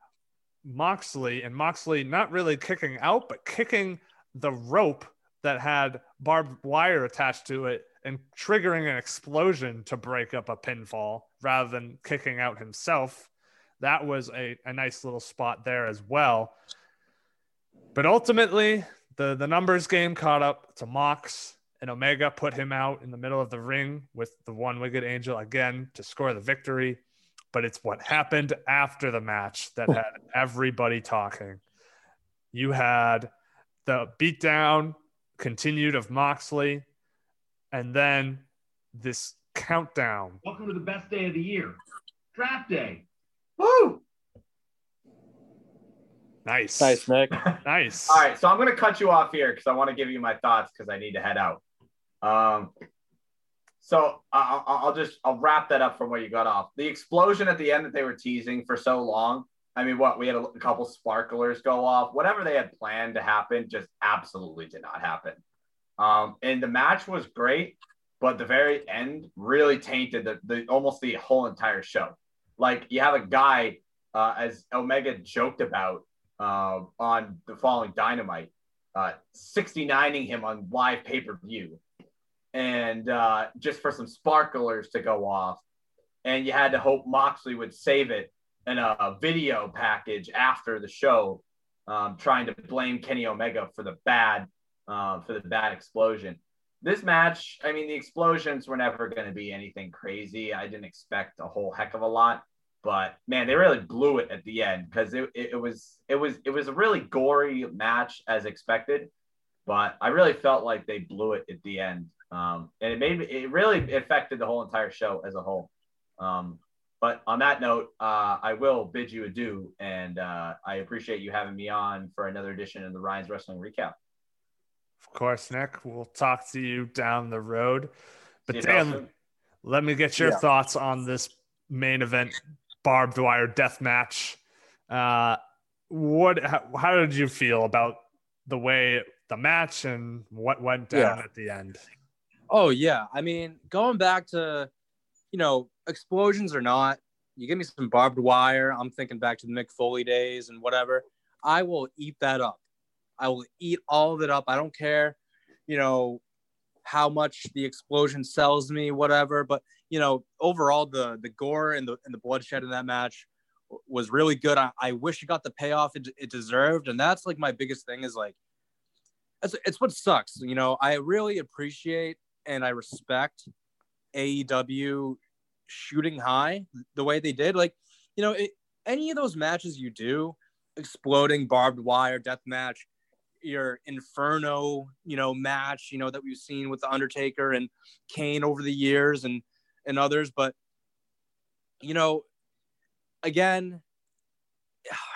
Moxley, and Moxley not really kicking out, but kicking the rope that had barbed wire attached to it and triggering an explosion to break up a pinfall rather than kicking out himself. That was a, a nice little spot there as well. But ultimately, the, the numbers game caught up to Mox, and Omega put him out in the middle of the ring with the one-winged angel again to score the victory. But it's what happened after the match that had everybody talking. You had the beatdown continued of Moxley, and then this countdown. Welcome to the best day of the year. Draft day. Woo! Nice. Nice, Nick. Nice. All right, so I'm going to cut you off here because I want to give you my thoughts because I need to head out. Um, so I'll, I'll just I'll wrap that up from where you got off. The explosion at the end that they were teasing for so long, I mean, what, we had a couple sparklers go off. Whatever they had planned to happen just absolutely did not happen. Um, and the match was great, but the very end really tainted the, the almost the whole entire show. Like, you have a guy, uh, as Omega joked about uh, on the following Dynamite, uh, sixty-nining him on live pay-per-view, and uh, just for some sparklers to go off. And you had to hope Moxley would save it in a, a video package after the show, um, trying to blame Kenny Omega for the bad Um, for the bad explosion. This match, I mean, the explosions were never going to be anything crazy. I didn't expect a whole heck of a lot, but man, they really blew it at the end because it, it, it was it was it was a really gory match as expected, but I really felt like they blew it at the end, um, and it made it really affected the whole entire show as a whole. Um, but on that note, uh, I will bid you adieu, and uh, I appreciate you having me on for another edition of the Ryan's Wrestling Recap. Of course, Nick, we'll talk to you down the road. But Dan, let me get your yeah. thoughts on this main event barbed wire death match. Uh, what? How, how did you feel about the way the match and what went down yeah. at the end? Oh, yeah. I mean, going back to, you know, explosions or not, You give me some barbed wire, I'm thinking back to the Mick Foley days and whatever, I will eat that up. I will eat all of it up. I don't care, you know, how much the explosion sells me, whatever. But, you know, overall, the the gore and the and the bloodshed in that match was really good. I, I wish it got the payoff it, it deserved. And that's, like, my biggest thing is, like, it's, it's what sucks. You know, I really appreciate and I respect A E W shooting high the way they did. Like, you know, it, any of those matches you do, exploding barbed wire, death match, your inferno, you know, match, you know, that we've seen with The Undertaker and Kane over the years and, and others. But, you know, again,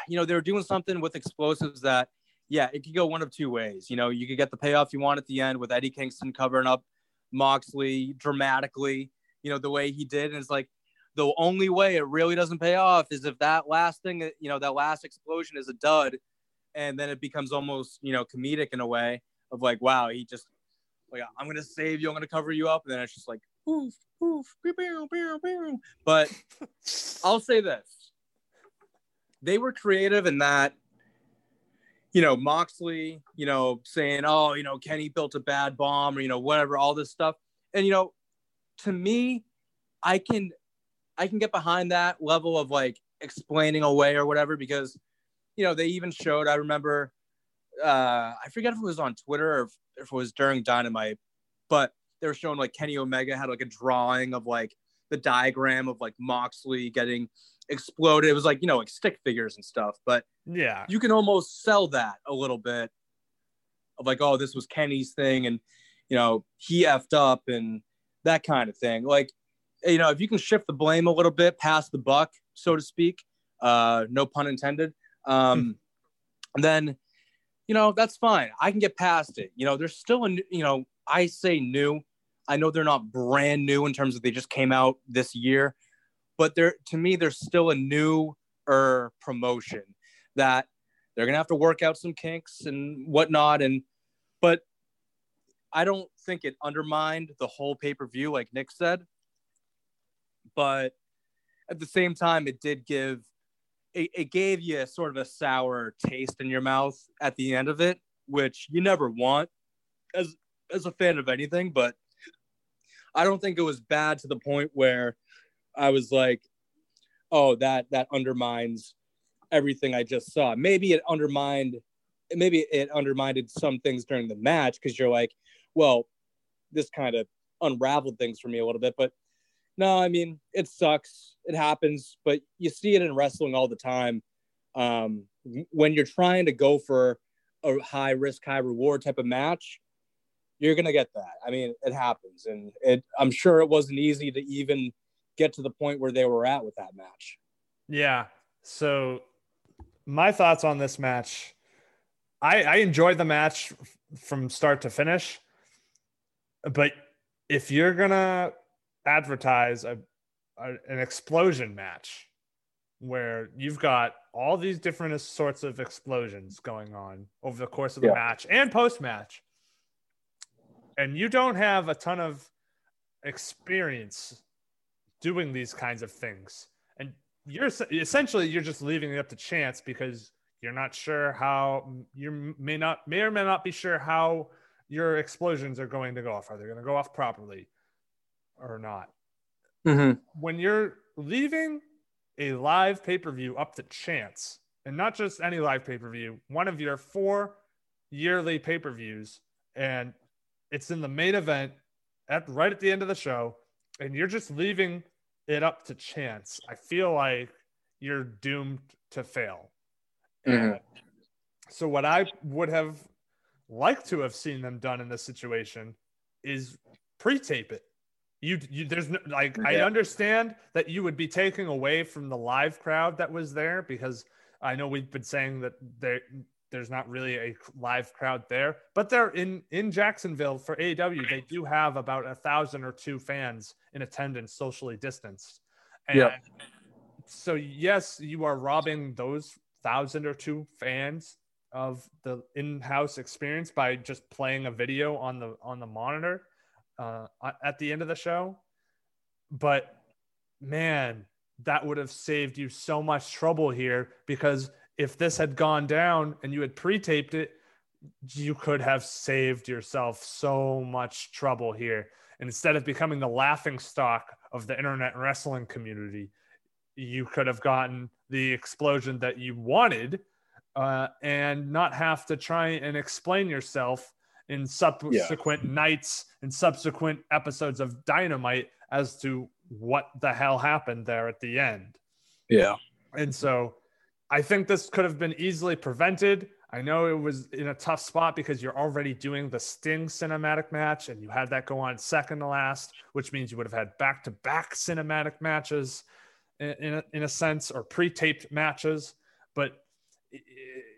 you know, they were doing something with explosives that, yeah, it could go one of two ways. You know, you could get the payoff you want at the end with Eddie Kingston covering up Moxley dramatically, you know, the way he did. And it's like, the only way it really doesn't pay off is if that last thing, you know, that last explosion is a dud. And then it becomes almost, you know, comedic in a way of like, wow, he just, like, I'm going to save you, I'm going to cover you up. And then it's just like, oof, oof, pew, pew, pew, pew. But I'll say this. They were creative in that, you know, Moxley, you know, saying, oh, you know, Kenny built a bad bomb or, you know, whatever, all this stuff. And, you know, to me, I can, I can get behind that level of like explaining away or whatever, because, you know, they even showed, I remember, uh, I forget if it was on Twitter or if, if it was during Dynamite, but they were showing like Kenny Omega had like a drawing of like the diagram of like Moxley getting exploded. It was like, you know, like stick figures and stuff, but yeah, you can almost sell that a little bit of like, oh, this was Kenny's thing. And, you know, he effed up and that kind of thing. Like, you know, if you can shift the blame a little bit past the buck, so to speak, uh, no pun intended, um, and then, you know, that's fine. I can get past it. You know, there's still a, you know, I say new, I know they're not brand new in terms of they just came out this year, but they're, to me, there's still a newer promotion that they're going to have to work out some kinks and whatnot. And, but I don't think it undermined the whole pay-per-view, like Nick said. But at the same time, it did give, it, it gave you sort of a sour taste in your mouth at the end of it, which you never want as as a fan of anything. But I don't think it was bad to the point where I was like, oh, that that undermines everything I just saw. Maybe it undermined, maybe it undermined some things during the match because you're like, well, this kind of unraveled things for me a little bit. But no, I mean, it sucks. It happens, but you see it in wrestling all the time. Um, when you're trying to go for a high risk, high reward type of match, you're going to get that. I mean, it happens. And it, I'm sure it wasn't easy to even get to the point where they were at with that match. Yeah. So my thoughts on this match, I, I enjoyed the match from start to finish, but if you're going to advertise a, a an explosion match where you've got all these different sorts of explosions going on over the course of the yeah. match and post-match, and you don't have a ton of experience doing these kinds of things, and you're essentially you're just leaving it up to chance because you're not sure how you may not may or may not be sure how your explosions are going to go off. Are they going to go off properly or not? Mm-hmm. When you're leaving a live pay-per-view up to chance, and not just any live pay-per-view, one of your four yearly pay-per-views, and it's in the main event at right at the end of the show, and you're just leaving it up to chance, I feel like you're doomed to fail. Mm-hmm. And so what I would have liked to have seen them done in this situation is pre-tape it. You, you, there's no, like, yeah. I understand that you would be taking away from the live crowd that was there, because I know we've been saying that there, there's not really a live crowd there, but they're in, in Jacksonville for A E W. They do have about a thousand or two fans in attendance, socially distanced. And yeah. so yes, you are robbing those thousand or two fans of the in-house experience by just playing a video on the, on the monitor. Uh, at the end of the show. But man, that would have saved you so much trouble here, because if this had gone down and you had pre-taped it, you could have saved yourself so much trouble here. And instead of becoming the laughingstock of the internet wrestling community, you could have gotten the explosion that you wanted, uh, and not have to try and explain yourself in subsequent yeah. nights and subsequent episodes of Dynamite as to what the hell happened there at the end. Yeah. And so I think this could have been easily prevented. I know it was in a tough spot because you're already doing the Sting cinematic match and you had that go on second to last, which means you would have had back-to-back cinematic matches in, in, a, in a sense, or pre-taped matches. But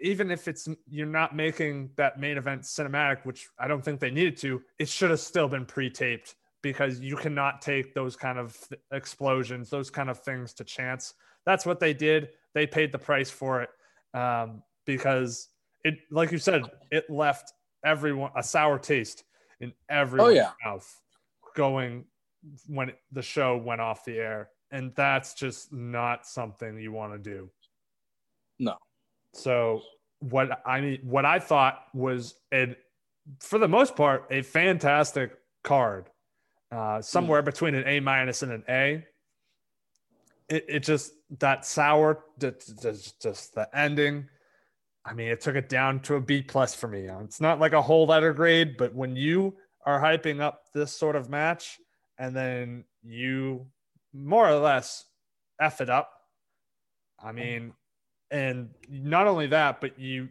even if it's you're not making that main event cinematic, which I don't think they needed to, it should have still been pre-taped, because you cannot take those kind of explosions, those kind of things to chance. That's what they did. They paid the price for it, um, because it, like you said, it left everyone a sour taste in everyone's oh, yeah. mouth going when it, the show went off the air. And that's just not something you want to do. No. So what I mean, what I thought was, a, for the most part, a fantastic card, uh, somewhere mm. between an A minus and an A. It, it just, that sour, just, just the ending. I mean, it took it down to a B plus for me. It's not like a whole letter grade, but when you are hyping up this sort of match and then you more or less F it up, I mean, and not only that, but you,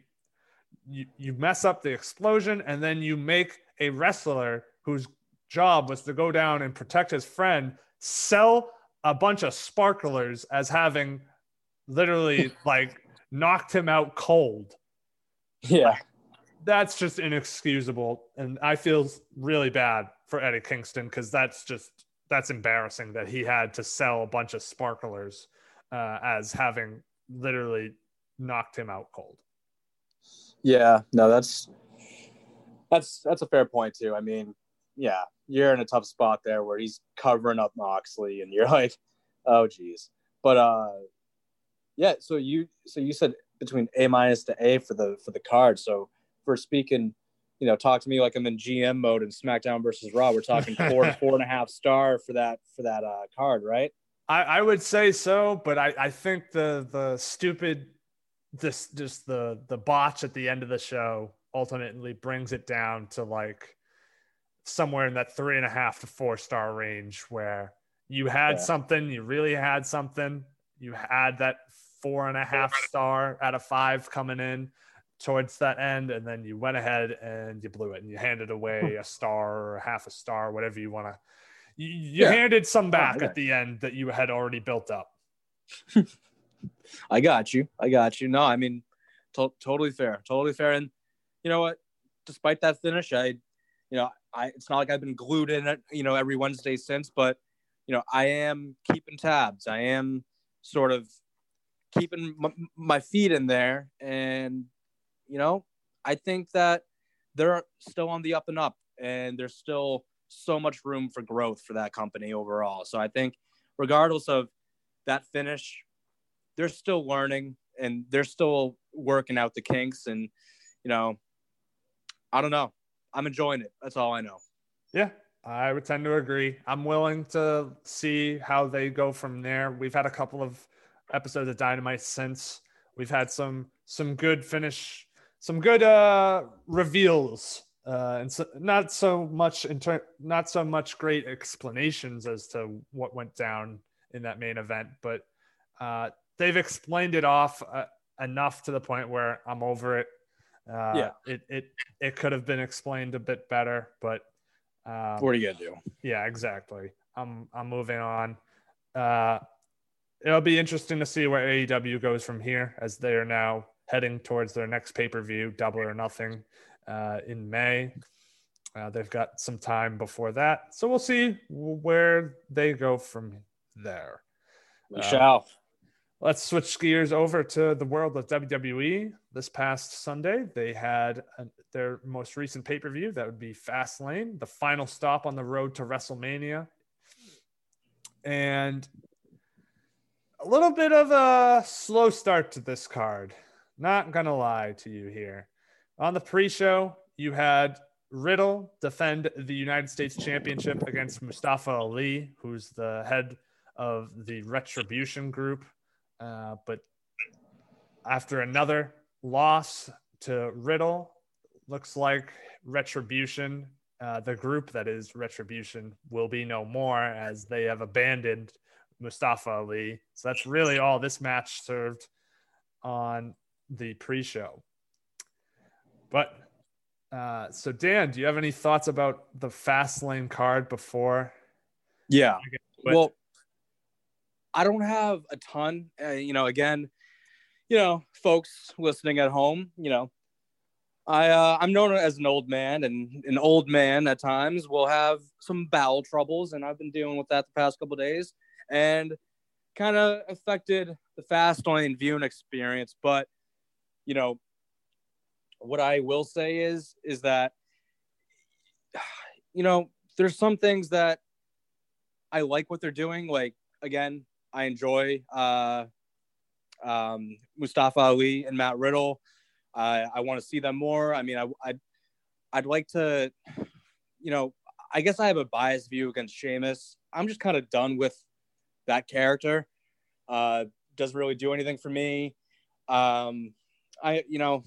you, you mess up the explosion, and then you make a wrestler whose job was to go down and protect his friend sell a bunch of sparklers as having literally like knocked him out cold. Yeah. That's just inexcusable. And I feel really bad for Eddie Kingston, because that's just, that's embarrassing that he had to sell a bunch of sparklers uh, as having literally knocked him out cold. Yeah, no, that's, that's, that's a fair point too. I mean, yeah, you're in a tough spot there where he's covering up Moxley and you're like, oh geez. But, uh, yeah, so you so you said between A minus to A for the for the card. So for speaking, you know, talk to me like I'm in G M mode in SmackDown versus Raw. We're talking four four and a half star for that for that uh, card, right? I, I would say so, but I, I think the the stupid this just the the botch at the end of the show ultimately brings it down to like somewhere in that three and a half to four star range, where you had yeah. something, you really had something, you had that four and a half star out of five coming in towards that end, and then you went ahead and you blew it and you handed away a star or half a star, whatever you want to. You, you yeah. handed some back oh, okay. at the end that you had already built up. I got you. I got you. No, I mean, to- totally fair. Totally fair. And you know what? Despite that finish, I, you know, I it's not like I've been glued in it, you know, every Wednesday since, but, you know, I am keeping tabs. I am sort of keeping m- my feet in there, and you know, I think that they're still on the up and up, and there's still so much room for growth for that company overall. So I think regardless of that finish, they're still learning and they're still working out the kinks, and you know, I don't know, I'm enjoying it. That's all I know. Yeah, I would tend to agree. I'm willing to see how they go from there. We've had a couple of episodes of Dynamite since. We've had some some good finish, some good uh, reveals, uh, and so, not so much inter- not so much great explanations as to what went down in that main event. But uh, they've explained it off uh, enough to the point where I'm over it. Uh, yeah, it it it could have been explained a bit better, but. Um, what are you gonna do? Yeah, exactly. I'm I'm moving on. Uh, it'll be interesting to see where A E W goes from here, as they are now heading towards their next pay-per-view, Double or Nothing, uh, in May. Uh, they've got some time before that, so we'll see where they go from there. We uh, shall. Let's switch gears over to the world of W W E. This past Sunday, they had a, their most recent pay-per-view. That would be Fastlane, the final stop on the road to WrestleMania. And a little bit of a slow start to this card. Not going to lie to you here. On the pre-show, you had Riddle defend the United States Championship against Mustafa Ali, who's the head of the Retribution group. Uh, but after another loss to Riddle, looks like Retribution, uh, the group that is Retribution, will be no more as they have abandoned Mustafa Ali. So that's really all this match served on the pre-show. But uh, so Dan, do you have any thoughts about the Fastlane card before? Yeah. Well, I don't have a ton, uh, you know, again, you know, folks listening at home, you know, I, uh, I'm known as an old man, and an old man at times will have some bowel troubles. And I've been dealing with that the past couple of days and kind of affected the Fastlane viewing experience. But, you know, what I will say is, is that, you know, there's some things that I like what they're doing. Like, again, I enjoy, uh, um, Mustafa Ali and Matt Riddle. Uh, I want to see them more. I mean, I, I'd, I'd like to, you know, I guess I have a biased view against Sheamus. I'm just kind of done with that character. Uh, doesn't really do anything for me. Um, I, you know,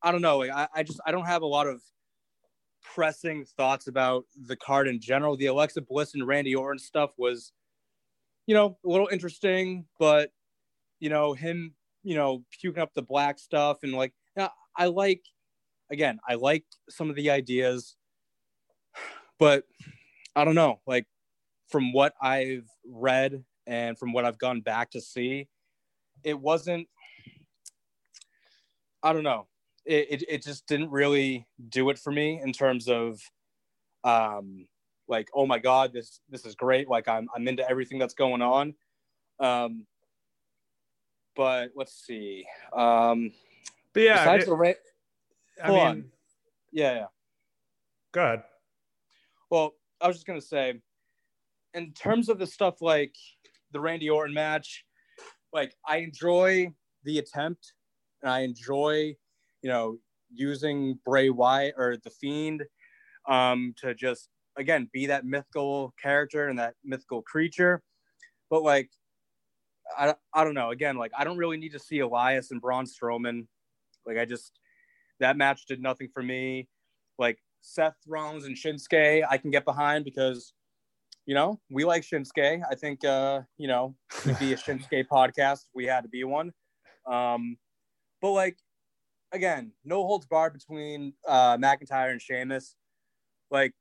I don't know. I, I just, I don't have a lot of pressing thoughts about the card in general. The Alexa Bliss and Randy Orton stuff was, you know, a little interesting, but, you know, him, you know, puking up the black stuff and like, I like, again, I like some of the ideas, but I don't know, like from what I've read and from what I've gone back to see, it wasn't, I don't know. It, it, it just didn't really do it for me in terms of um, like, oh my God, this, this is great. Like I'm, I'm into everything that's going on. Um, but let's see. Um, But yeah, besides it, the ra- I mean, on. yeah, yeah. Go ahead. Well, I was just gonna say, in terms of the stuff like the Randy Orton match, like I enjoy the attempt, and I enjoy, you know, using Bray Wyatt or the Fiend um, to just again be that mythical character and that mythical creature. But like, I I don't know. Again, like I don't really need to see Elias and Braun Strowman. Like, I just, that match did nothing for me. Like, Seth Rollins and Shinsuke, I can get behind because, you know, we like Shinsuke. I think, uh, you know, it'd be a Shinsuke podcast if we had to be one. Um, but, like, again, no holds barred between uh, McIntyre and Sheamus. Like,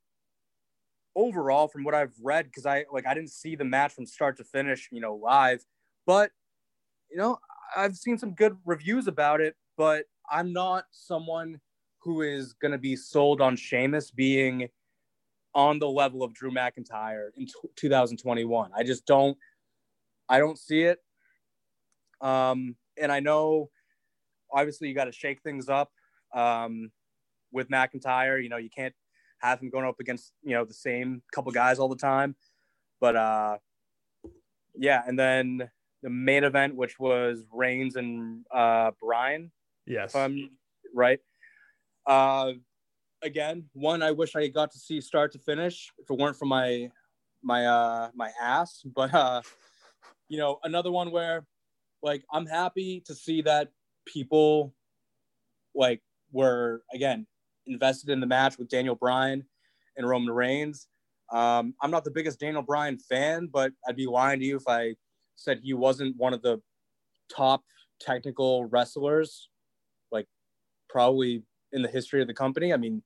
overall, from what I've read, because I, like, I didn't see the match from start to finish, you know, live. But, you know, I've seen some good reviews about it. But I'm not someone who is going to be sold on Sheamus being on the level of Drew McIntyre in t- twenty twenty-one. I just don't, I don't see it. Um, and I know, obviously, you got to shake things up um, with McIntyre. You know, you can't have him going up against, you know, the same couple guys all the time. But, uh, yeah, and then the main event, which was Reigns and uh, Bryan. Yes. If I'm right. Uh, again, one I wish I got to see start to finish if it weren't for my my uh, my ass. But uh, you know, another one where like I'm happy to see that people like were again invested in the match with Daniel Bryan and Roman Reigns. Um, I'm not the biggest Daniel Bryan fan, but I'd be lying to you if I said he wasn't one of the top technical wrestlers probably in the history of the company. I mean,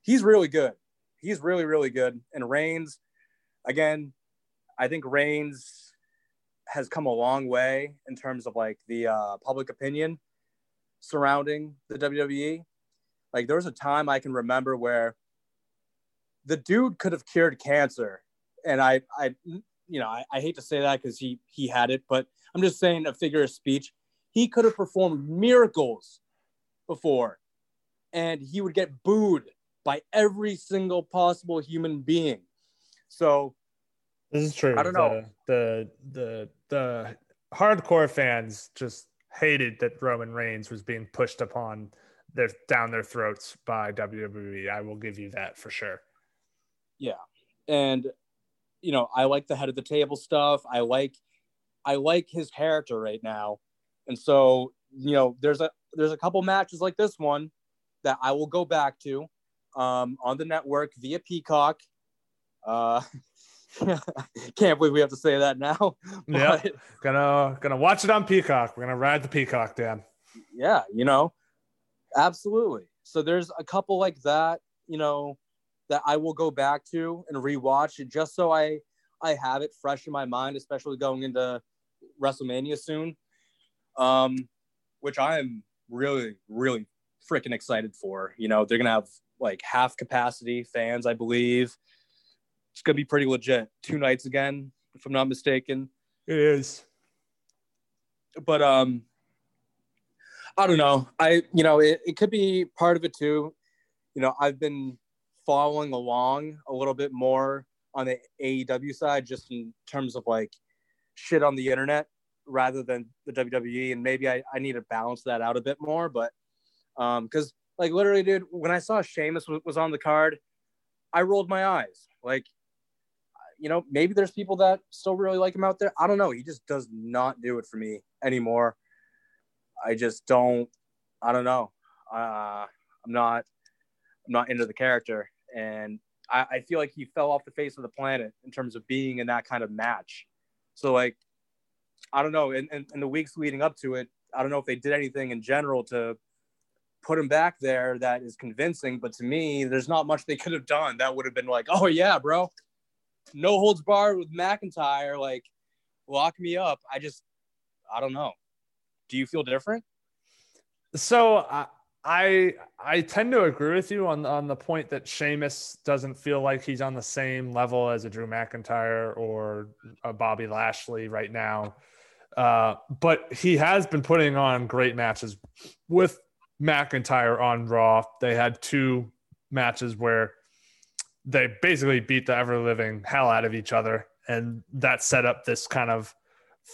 he's really good. He's really, really good. And Reigns, again, I think Reigns has come a long way in terms of like the uh, public opinion surrounding the W W E. Like there was a time I can remember where the dude could have cured cancer. And I, I you know, I, I hate to say that because he, he had it, but I'm just saying a figure of speech. He could have performed miracles before, and he would get booed by every single possible human being. So this is true. I don't know the the the, the hardcore fans just hated that Roman Reigns was being pushed upon their down their throats by W W E. I will give you that for sure. Yeah. And, you know, I like the head of the table stuff. I like, I like his character right now. And so, you know, there's a, there's a couple matches like this one that I will go back to um, on the network via Peacock. Uh, can't believe we have to say that now. Yeah, gonna gonna watch it on Peacock. We're gonna ride the Peacock, Dan. Yeah, you know, absolutely. So there's a couple like that, you know, that I will go back to and rewatch it just so I I have it fresh in my mind, especially going into WrestleMania soon, um, which I am really really freaking excited for. You know, they're gonna have like half capacity fans, I believe. It's going to be pretty legit. Two nights again, if I'm not mistaken. It is. But, um, I don't know. I, you know, it, it could be part of it too. You know, I've been following along a little bit more on the A E W side, just in terms of like shit on the internet rather than the W W E. And maybe I, I need to balance that out a bit more, but, um, cause like literally dude, when I saw Sheamus was on the card, I rolled my eyes. Like, you know, maybe there's people that still really like him out there. I don't know. He just does not do it for me anymore. I just don't, I don't know. Uh, I'm not, I'm not into the character. And I, I feel like he fell off the face of the planet in terms of being in that kind of match. So like, I don't know. In, in, in the weeks leading up to it, I don't know if they did anything in general to put him back there that is convincing, but to me, there's not much they could have done that would have been like, oh yeah, bro, no holds barred with McIntyre, like lock me up. I just, I don't know. Do you feel different? So I, I, I tend to agree with you on, on the point that Sheamus doesn't feel like he's on the same level as a Drew McIntyre or a Bobby Lashley right now. Uh, but he has been putting on great matches with McIntyre on Raw. They had two matches where they basically beat the ever living hell out of each other, and that set up this kind of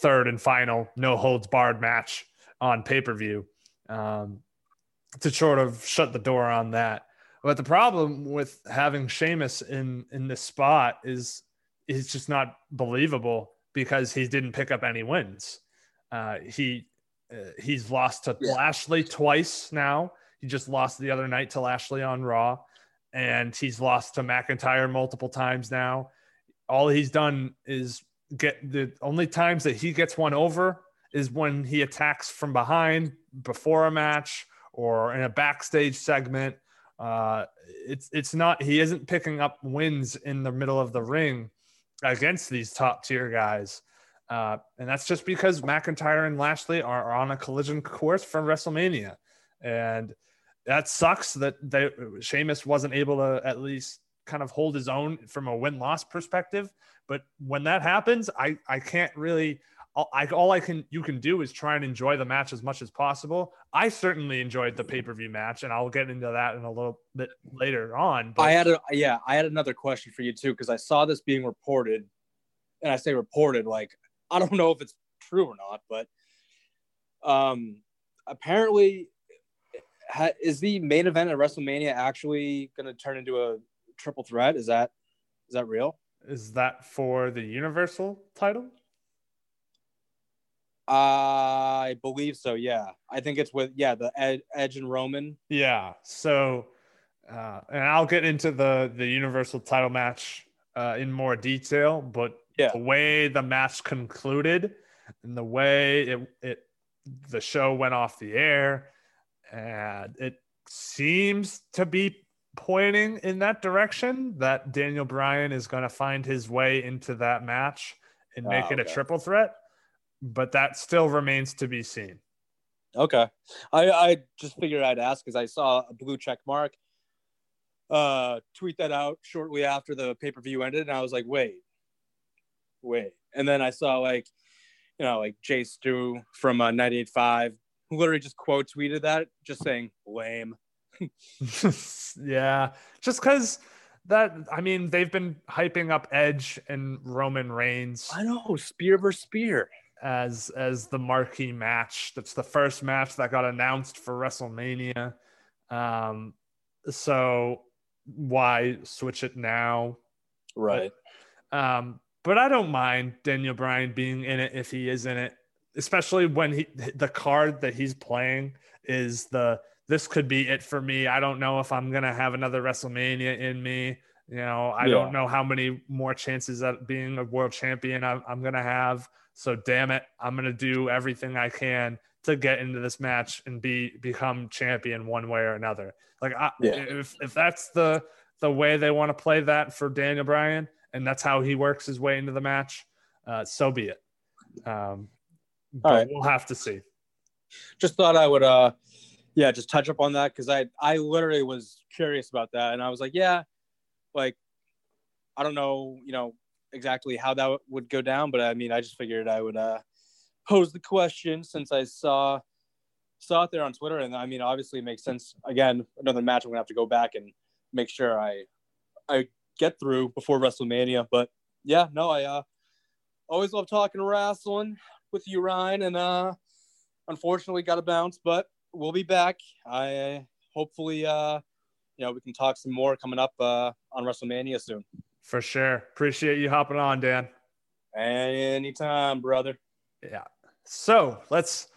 third and final no holds barred match on pay-per-view um, to sort of shut the door on that. But the problem with having Sheamus in in this spot is it's just not believable because he didn't pick up any wins. Uh, he Uh, he's lost to yeah. Lashley twice now. He just lost the other night to Lashley on Raw, and he's lost to McIntyre multiple times now. All he's done is get the only times that he gets one over is when he attacks from behind before a match or in a backstage segment. Uh, it's it's not he isn't picking up wins in the middle of the ring against these top tier guys. Uh, and that's just because McIntyre and Lashley are on a collision course for WrestleMania. And that sucks that they, Sheamus wasn't able to at least kind of hold his own from a win-loss perspective. But when that happens, I, I can't really – I all I can you can do is try and enjoy the match as much as possible. I certainly enjoyed the pay-per-view match, and I'll get into that in a little bit later on. But I had a, yeah, I had another question for you too, because I saw this being reported, and I say reported like – I don't know if it's true or not, but um, apparently ha- is the main event at WrestleMania actually going to turn into a triple threat? Is that, is that real? Is that for the Universal title? Uh, I believe so. Yeah. I think it's with, yeah, the Ed- Edge and Roman. Yeah. So, uh, and I'll get into the, the Universal title match uh, in more detail, but yeah. The way the match concluded and the way it, it the show went off the air, and it seems to be pointing in that direction that Daniel Bryan is going to find his way into that match and make oh, okay. it a triple threat, but that still remains to be seen. Okay. I, I just figured I'd ask because I saw a blue check mark uh, tweet that out shortly after the pay-per-view ended, and I was like, wait. Wait, and then I saw like, you know, like Jay Stu from uh, ninety-eight point five who literally just quote tweeted that, just saying lame. Yeah, just because that. I mean, they've been hyping up Edge and Roman Reigns. I know, spear versus spear. as as the marquee match. That's the first match that got announced for WrestleMania. Um, so why switch it now? Right. But, um, but I don't mind Daniel Bryan being in it if he is in it, especially when he, the card that he's playing is the, this could be it for me. I don't know if I'm going to have another WrestleMania in me. You know, I yeah. don't know how many more chances at being a world champion I'm, I'm going to have. So damn it, I'm going to do everything I can to get into this match and be become champion one way or another. Like I, yeah. if if that's the the way they want to play that for Daniel Bryan, and that's how he works his way into the match, uh, so be it. Um, All right. We'll have to see. Just thought I would, uh, yeah, just touch up on that because I I literally was curious about that, and I was like, yeah. Like, I don't know, you know, exactly how that w- would go down, but I mean, I just figured I would uh, pose the question since I saw saw it there on Twitter, and I mean, obviously, it makes sense. Again, another match I'm gonna have to go back and make sure I I get through before WrestleMania. But yeah, no, I uh, always love talking wrestling with you, Ryan, and uh, unfortunately, got to bounce, but we'll be back. I hopefully. Uh, You know, we can talk some more coming up uh, on WrestleMania soon. For sure. Appreciate you hopping on, Dan. Anytime, brother. Yeah. So let's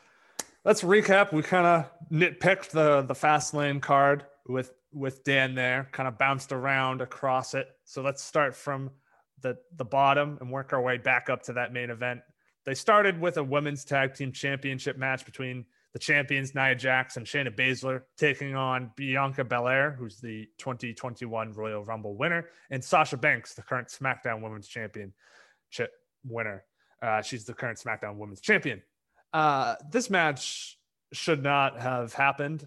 let's recap. We kind of nitpicked the the fast lane card with with Dan there. Kind of bounced around across it. So let's start from the the bottom and work our way back up to that main event. They started with a women's tag team championship match between the champions, Nia Jax and Shayna Baszler, taking on Bianca Belair, who's the twenty twenty-one Royal Rumble winner, and Sasha Banks, the current SmackDown Women's Champion ch- winner. Uh, she's the current SmackDown Women's Champion. Uh, this match should not have happened,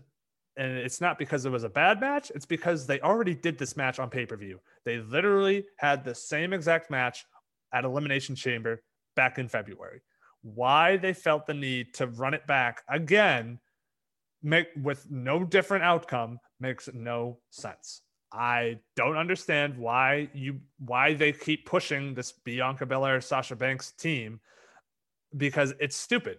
and it's not because it was a bad match. It's because they already did this match on pay-per-view. They literally had the same exact match at Elimination Chamber back in February. Why they felt the need to run it back again make with no different outcome makes no sense. I don't understand why you why they keep pushing this Bianca Belair, Sasha Banks team, because it's stupid.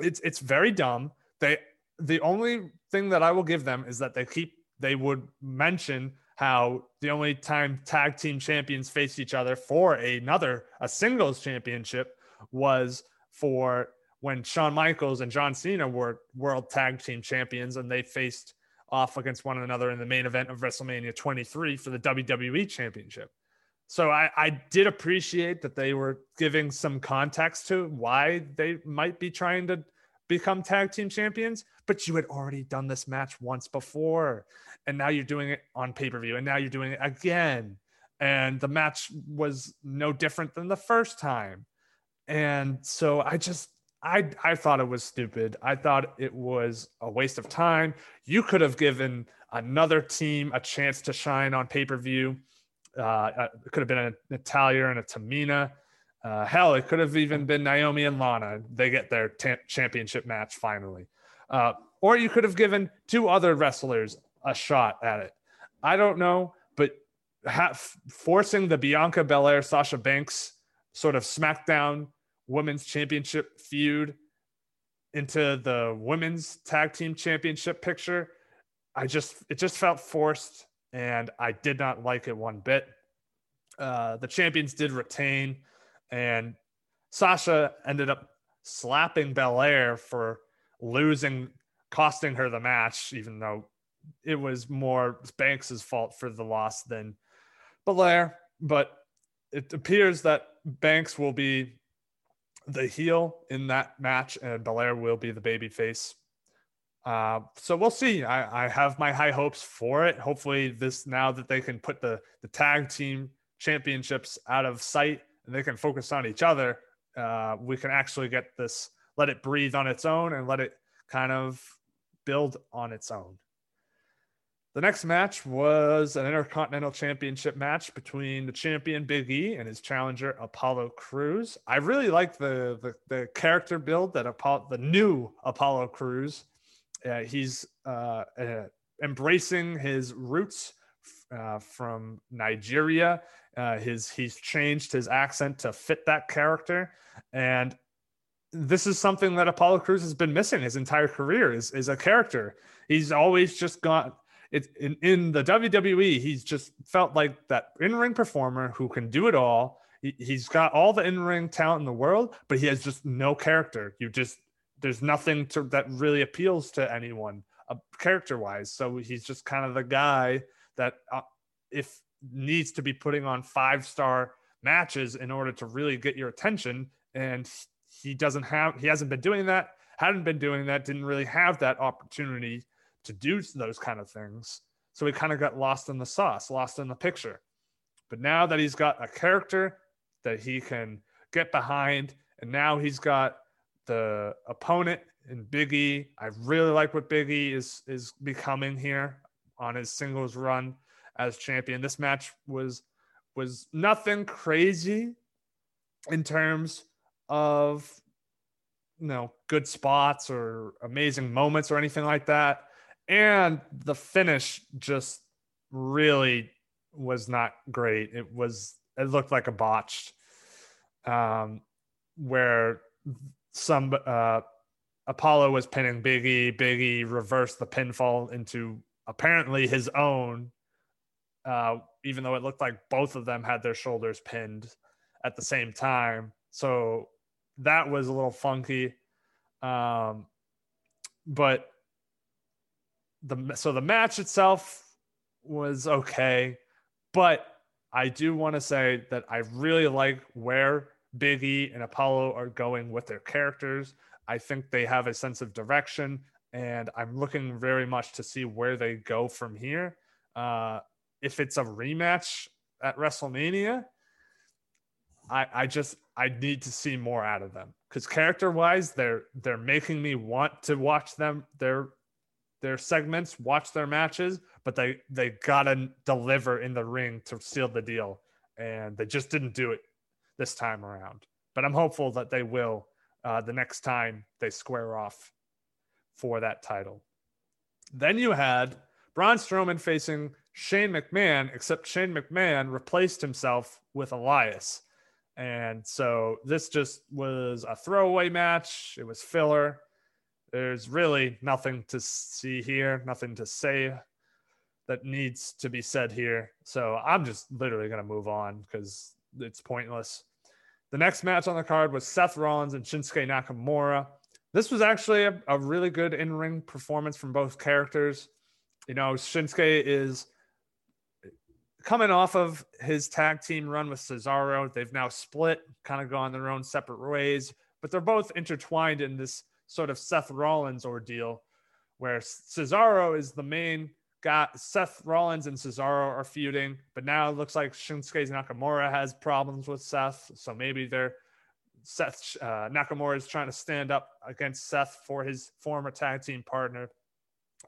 It's it's very dumb. They the only thing that I will give them is that they keep they would mention how the only time tag team champions faced each other for another a singles championship was for when Shawn Michaels and John Cena were world tag team champions and they faced off against one another in the main event of WrestleMania twenty-three for the W W E Championship. So I, I did appreciate that they were giving some context to why they might be trying to become tag team champions, but you had already done this match once before, and now you're doing it on pay-per-view, and now you're doing it again. And the match was no different than the first time. And so I just, I I thought it was stupid. I thought it was a waste of time. You could have given another team a chance to shine on pay-per-view. Uh, it could have been a Natalya and a Tamina. Uh, hell, it could have even been Naomi and Lana. They get their t- championship match finally. Uh, or you could have given two other wrestlers a shot at it. I don't know, but ha- forcing the Bianca Belair, Sasha Banks sort of SmackDown Women's Championship feud into the women's tag team championship picture. I just, it just felt forced and I did not like it one bit. Uh, the champions did retain and Sasha ended up slapping Belair for losing, costing her the match, even though it was more Banks's fault for the loss than Belair. But it appears that Banks will be the heel in that match and Belair will be the baby face. Uh, so we'll see. I, I have my high hopes for it. Hopefully this, now that they can put the, the tag team championships out of sight and they can focus on each other, uh, we can actually get this, let it breathe on its own and let it kind of build on its own. The next match was an Intercontinental Championship match between the champion Big E and his challenger Apollo Crews. I really like the, the the character build that Apollo, the new Apollo Crews. Uh, he's uh, uh, embracing his roots uh, from Nigeria. Uh, his he's changed his accent to fit that character, and this is something that Apollo Crews has been missing his entire career is, is a character. He's always just gone. It's in, in the W W E. He's just felt like that in-ring performer who can do it all. He, he's got all the in-ring talent in the world, but he has just no character. You just, there's nothing to, that really appeals to anyone uh, character-wise. So he's just kind of the guy that uh, if needs to be putting on five-star matches in order to really get your attention. And he doesn't have, he hasn't been doing that, hadn't been doing that, didn't really have that opportunity to do those kind of things. So he kind of got lost in the sauce, lost in the picture. But now that he's got a character that he can get behind, and now he's got the opponent in Big E. I really like what Big E is, is becoming here on his singles run as champion. This match was, was nothing crazy in terms of, you know, good spots or amazing moments or anything like that. And the finish just really was not great. It was, it looked like a botched, um, where some, uh, Apollo was pinning Big E. Big E reversed the pinfall into apparently his own, uh, even though it looked like both of them had their shoulders pinned at the same time. So that was a little funky. Um, but the, so the match itself was okay, but I do want to say that I really like where Big E and Apollo are going with their characters. I think they have a sense of direction, and I'm looking very much to see where they go from here. Uh, if it's a rematch at WrestleMania, I, I just, I need to see more out of them, because character wise, they're, they're making me want to watch them, their, their segments, watch their matches, but they, they gotta deliver in the ring to seal the deal. And they just didn't do it this time around, but I'm hopeful that they will, uh, the next time they square off for that title. Then you had Braun Strowman facing Shane McMahon, except Shane McMahon replaced himself with Elias. And so this just was a throwaway match. It was filler. There's really nothing to see here, nothing to say that needs to be said here. So I'm just literally going to move on because it's pointless. The next match on the card was Seth Rollins and Shinsuke Nakamura. This was actually a, a really good in-ring performance from both characters. You know, Shinsuke is coming off of his tag team run with Cesaro. They've now split, kind of gone their own separate ways, but they're both intertwined in this sort of Seth Rollins ordeal where Cesaro is the main guy. Seth Rollins and Cesaro are feuding, but now it looks like Shinsuke Nakamura has problems with Seth. So maybe they're Seth uh, Nakamura is trying to stand up against Seth for his former tag team partner.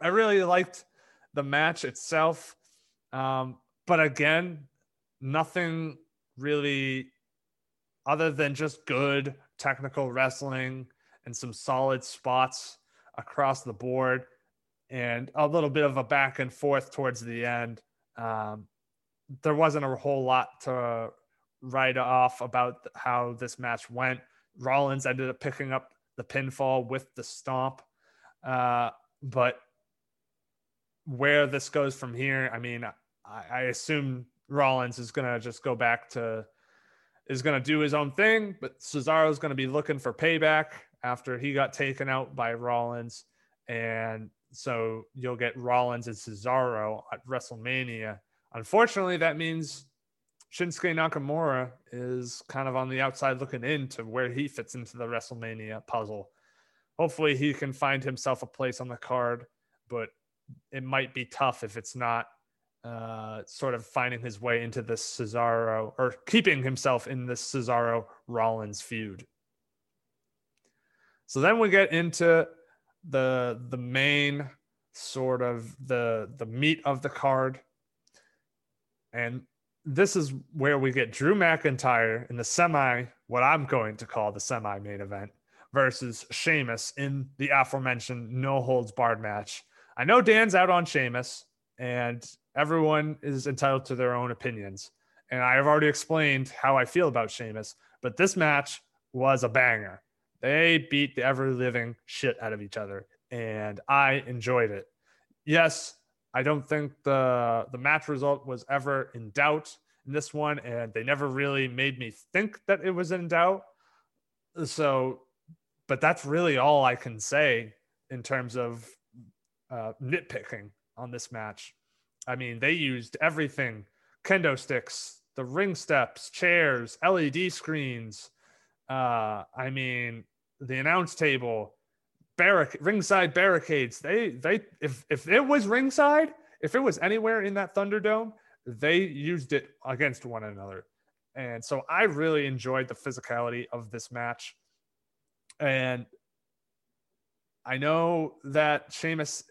I really liked the match itself. Um, But again, nothing really other than just good technical wrestling and some solid spots across the board and a little bit of a back and forth towards the end. Um, there wasn't a whole lot to write off about how this match went. Rollins ended up picking up the pinfall with the stomp. Uh, but where this goes from here, I mean, I assume Rollins is going to just go back to, is going to do his own thing, but Cesaro is going to be looking for payback after he got taken out by Rollins. And so you'll get Rollins and Cesaro at WrestleMania. Unfortunately, that means Shinsuke Nakamura is kind of on the outside looking into where he fits into the WrestleMania puzzle. Hopefully he can find himself a place on the card, but it might be tough if it's not uh sort of finding his way into this Cesaro, or keeping himself in this Cesaro Rollins feud. So then we get into the the main sort of the the meat of the card, and this is where we get Drew McIntyre in the semi, what I'm going to call the semi main event, versus Sheamus in the aforementioned no holds barred match. I know Dan's out on Sheamus, and everyone is entitled to their own opinions. And I have already explained how I feel about Sheamus, but this match was a banger. They beat the ever-living shit out of each other, and I enjoyed it. Yes, I don't think the the match result was ever in doubt in this one, and they never really made me think that it was in doubt. So, but that's really all I can say in terms of uh, nitpicking on this match. I mean, they used everything. Kendo sticks, the ring steps, chairs, L E D screens. Uh, I mean, the announce table, barric- ringside barricades. They, they, if, if it was ringside, if it was anywhere in that Thunderdome, they used it against one another. And so I really enjoyed the physicality of this match. And I know that Sheamus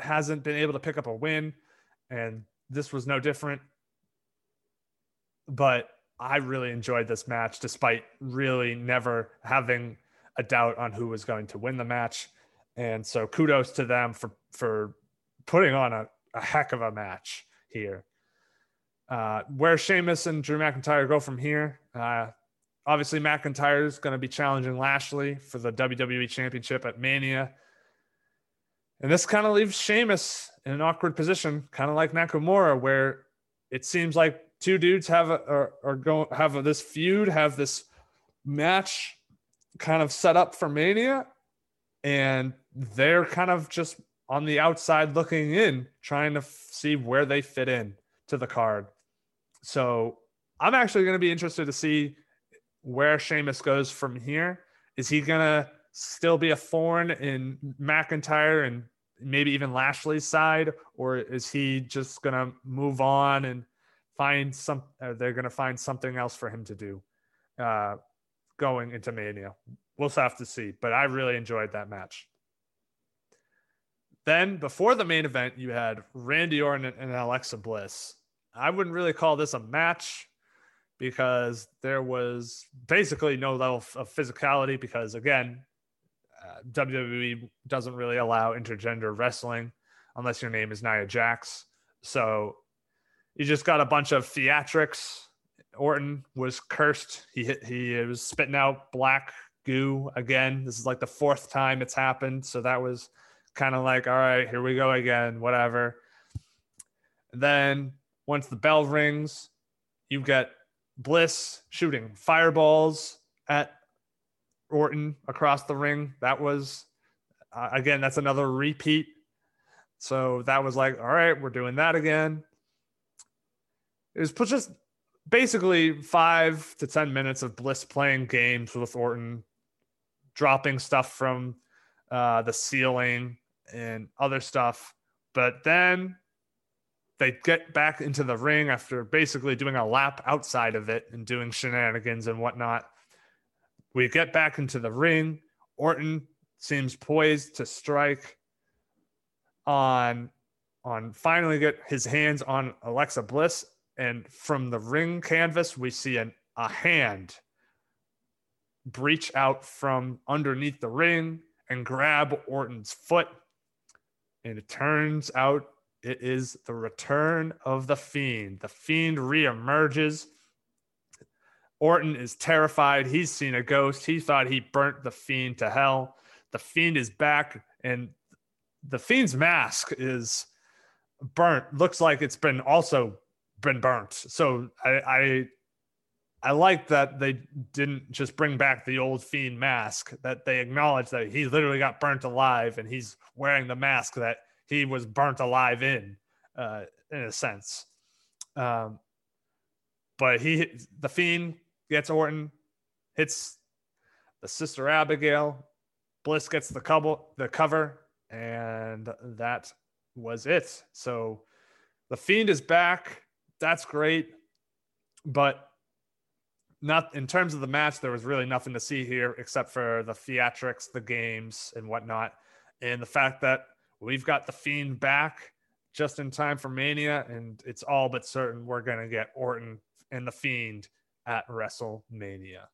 hasn't been able to pick up a win, and this was no different. But I really enjoyed this match, despite really never having a doubt on who was going to win the match. And so kudos to them for, for putting on a, a heck of a match here. Uh, where Sheamus and Drew McIntyre go from here, uh, obviously McIntyre is going to be challenging Lashley for the W W E Championship at Mania. And this kind of leaves Sheamus in an awkward position, kind of like Nakamura, where it seems like two dudes have a, are, are going have a, this feud, have this match kind of set up for Mania, and they're kind of just on the outside looking in, trying to f- see where they fit in to the card. So I'm actually going to be interested to see where Sheamus goes from here. Is he going to still be a thorn in McIntyre and maybe even Lashley's side, or is he just going to move on and find some, they're going to find something else for him to do uh, going into Mania? We'll have to see, but I really enjoyed that match. Then before the main event, you had Randy Orton and Alexa Bliss. I wouldn't really call this a match because there was basically no level of physicality because, again, uh, W W E doesn't really allow intergender wrestling unless your name is Nia Jax. So you just got a bunch of theatrics. Orton was cursed. He hit, he was spitting out black goo again. This is like the fourth time it's happened. So that was kind of like, all right, here we go again, whatever. Then once the bell rings, you get Bliss shooting fireballs at Orton across the ring. That was, uh, again, that's another repeat. So that was like, all right, we're doing that again. It was just basically five to ten minutes of Bliss playing games with Orton, dropping stuff from uh, the ceiling and other stuff. But then they get back into the ring after basically doing a lap outside of it and doing shenanigans and whatnot. We get back into the ring. Orton seems poised to strike on, on finally get his hands on Alexa Bliss. And from the ring canvas, we see an, a hand breach out from underneath the ring and grab Orton's foot. And it turns out it is the return of the Fiend. The Fiend reemerges. Orton is terrified. He's seen a ghost. He thought he burnt the Fiend to hell. The Fiend is back, and the Fiend's mask is burnt. Looks like it's been also been burnt. So I, I I like that they didn't just bring back the old Fiend mask, that they acknowledge that he literally got burnt alive and he's wearing the mask that he was burnt alive in, uh, in a sense. Um, but he, the Fiend gets Orton, hits the Sister Abigail, Bliss gets the couple, the cover, and that was it. So the Fiend is back. That's great, but not in terms of the match. There was really nothing to see here except for the theatrics, the games, and whatnot, and the fact that we've got the Fiend back just in time for Mania, and it's all but certain we're going to get Orton and the Fiend at WrestleMania.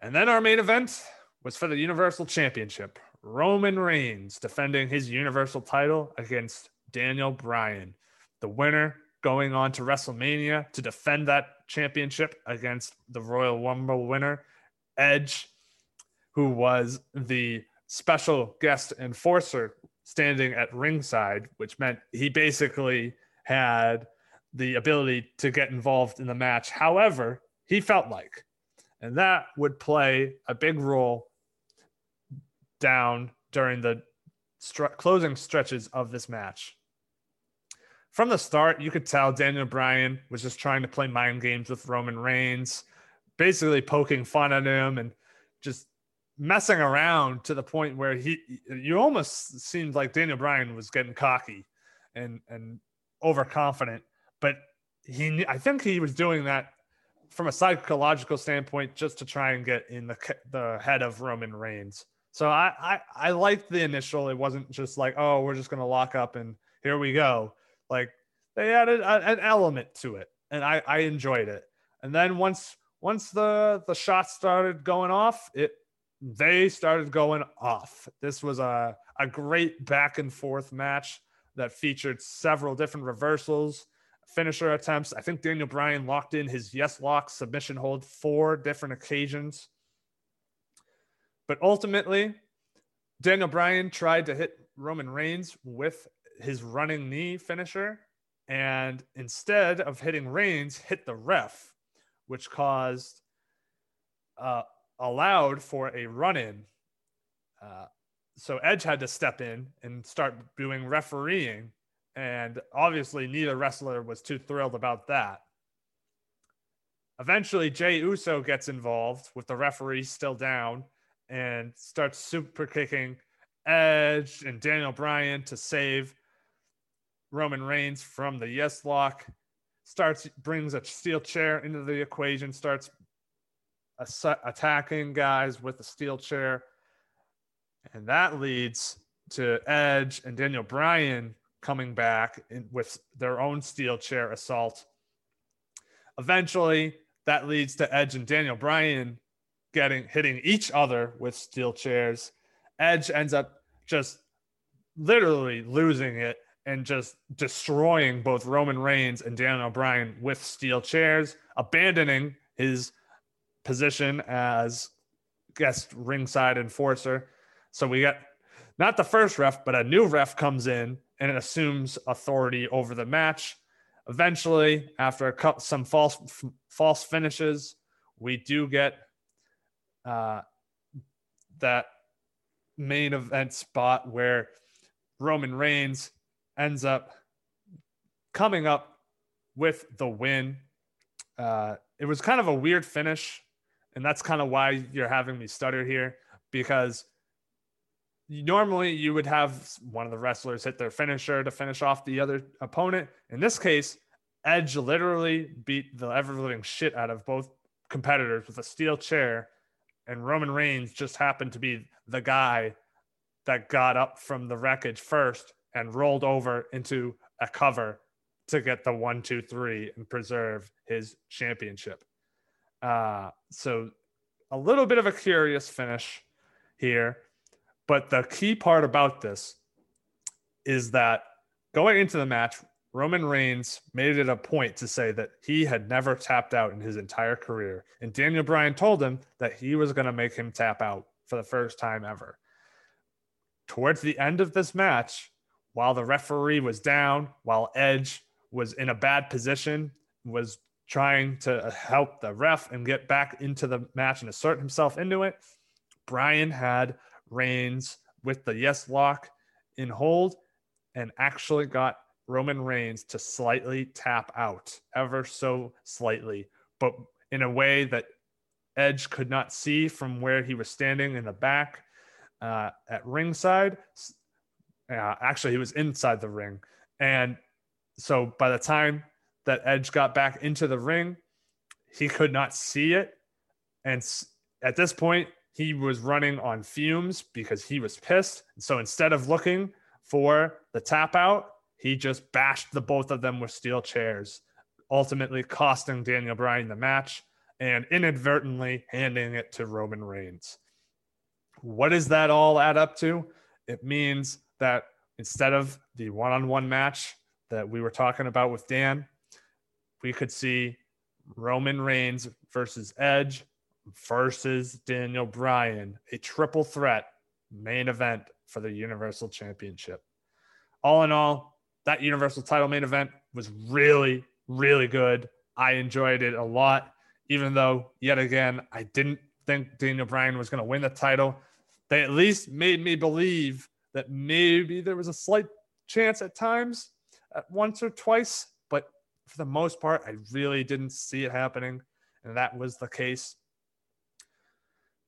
And then our main event was for the Universal Championship. Roman Reigns defending his Universal title against Daniel Bryan. The winner going on to WrestleMania to defend that championship against the Royal Rumble winner, Edge, who was the special guest enforcer standing at ringside, which meant he basically had the ability to get involved in the match however he felt like. And that would play a big role down during the stre- closing stretches of this match. From the start, you could tell Daniel Bryan was just trying to play mind games with Roman Reigns, basically poking fun at him and just messing around to the point where he, you almost seemed like Daniel Bryan was getting cocky and, and overconfident. But he, I think he was doing that from a psychological standpoint just to try and get in the the head of Roman Reigns. So I, I, I liked the initial. It wasn't just like, oh, we're just going to lock up and here we go. Like, they added a, an element to it, and I, I enjoyed it. And then once once the, the shots started going off, it they started going off. This was a, a great back and forth match that featured several different reversals, finisher attempts. I think Daniel Bryan locked in his yes lock submission hold four different occasions. But ultimately, Daniel Bryan tried to hit Roman Reigns with his running knee finisher, and instead of hitting Reigns, hit the ref, which caused uh, allowed for a run-in. Uh, so Edge had to step in and start doing refereeing. And obviously, neither wrestler was too thrilled about that. Eventually, Jey Uso gets involved with the referee still down and starts super kicking Edge and Daniel Bryan to save Roman Reigns from the yes lock. Starts, brings a steel chair into the equation, starts ass- attacking guys with a steel chair. And that leads to Edge and Daniel Bryan coming back in with their own steel chair assault. Eventually, that leads to Edge and Daniel Bryan getting hitting each other with steel chairs. Edge ends up just literally losing it and just destroying both Roman Reigns and Daniel Bryan with steel chairs, abandoning his position as guest ringside enforcer. So we got not the first ref, but a new ref comes in and it assumes authority over the match. Eventually, after a couple, some false f- false finishes, we do get uh, that main event spot where Roman Reigns ends up coming up with the win. Uh, it was kind of a weird finish, and that's kind of why you're having me stutter here, because normally you would have one of the wrestlers hit their finisher to finish off the other opponent. In this case, Edge literally beat the ever-living shit out of both competitors with a steel chair, and Roman Reigns just happened to be the guy that got up from the wreckage first and rolled over into a cover to get the one, two, three and preserve his championship. Uh, so a little bit of a curious finish here. But the key part about this is that going into the match, Roman Reigns made it a point to say that he had never tapped out in his entire career. And Daniel Bryan told him that he was going to make him tap out for the first time ever. Towards the end of this match, while the referee was down, while Edge was in a bad position, was trying to help the ref and get back into the match and assert himself into it, Bryan had Reigns with the yes lock in hold and actually got Roman Reigns to slightly tap out, ever so slightly, but in a way that Edge could not see from where he was standing in the back uh, at ringside. Uh, actually, he was inside the ring. And so by the time that Edge got back into the ring, he could not see it. And at this point, he was running on fumes because he was pissed. So instead of looking for the tap out, he just bashed the both of them with steel chairs, ultimately costing Daniel Bryan the match and inadvertently handing it to Roman Reigns. What does that all add up to? It means that instead of the one-on-one match that we were talking about with Dan, we could see Roman Reigns versus Edge, versus Daniel Bryan, a triple threat main event for the Universal Championship. All in all, that Universal title main event was really, really good. I enjoyed it a lot, even though, yet again, I didn't think Daniel Bryan was going to win the title. They at least made me believe that maybe there was a slight chance at times, at once or twice, but for the most part, I really didn't see it happening, and that was the case.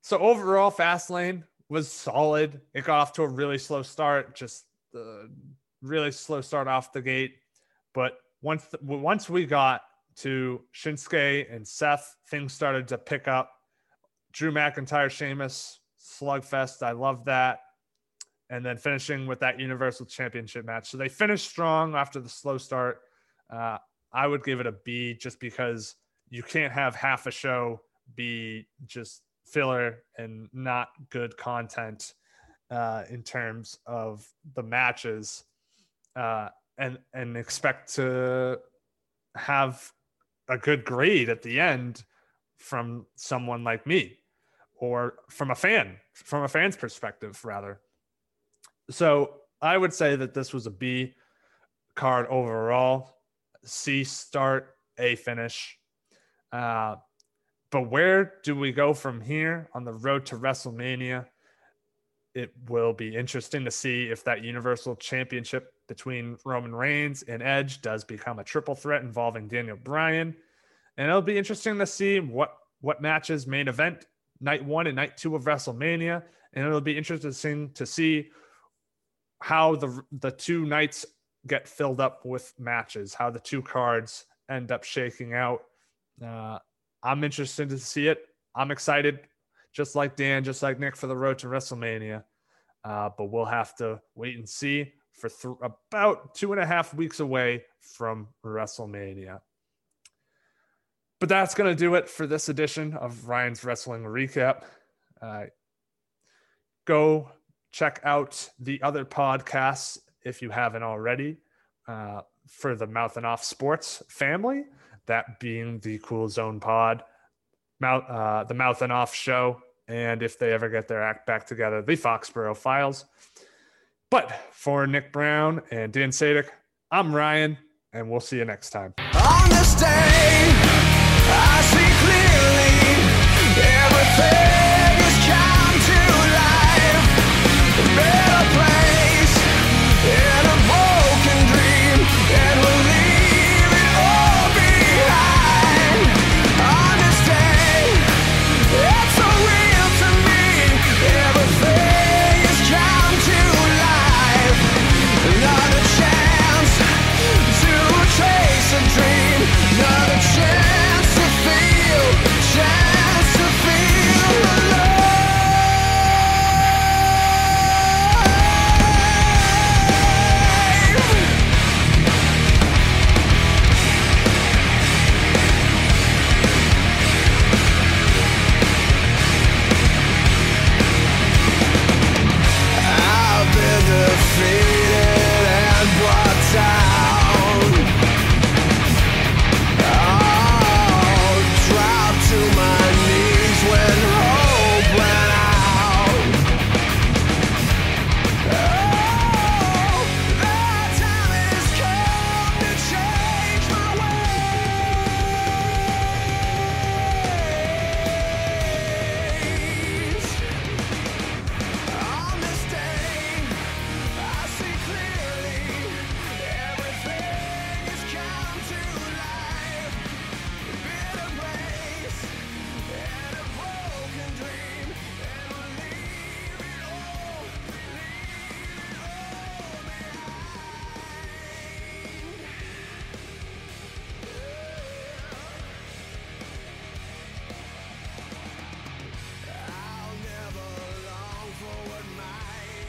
So overall, Fastlane was solid. It got off to a really slow start, just uh, really slow start off the gate. But once the, once we got to Shinsuke and Seth, things started to pick up. Drew McIntyre, Sheamus, slugfest. I love that. And then finishing with that Universal Championship match. So they finished strong after the slow start. Uh, I would give it a B just because you can't have half a show be just filler and not good content uh, in terms of the matches uh, and, and expect to have a good grade at the end from someone like me or from a fan, from a fan's perspective rather. So I would say that this was a B card overall, C start, A finish. Uh, but where do we go from here on the road to WrestleMania? It will be interesting to see if that Universal Championship between Roman Reigns and Edge does become a triple threat involving Daniel Bryan. And it'll be interesting to see what, what matches main event night one and night two of WrestleMania. And it'll be interesting to see how the the two nights get filled up with matches, how the two cards end up shaking out. Uh, I'm interested to see it. I'm excited, just like Dan, just like Nick, for the road to WrestleMania. Uh, but we'll have to wait and see for th- about two and a half weeks away from WrestleMania. But that's going to do it for this edition of Ryan's Wrestling Recap. Uh, go check out the other podcasts if you haven't already uh, for the Mouth and Off Sports family, that being the Cool Zone Pod, Mouth, uh, the Mouth and Off Show, and if they ever get their act back together, the Foxborough Files. But for Nick Brown and Dan Sadek, I'm Ryan, and we'll see you next time. On this day.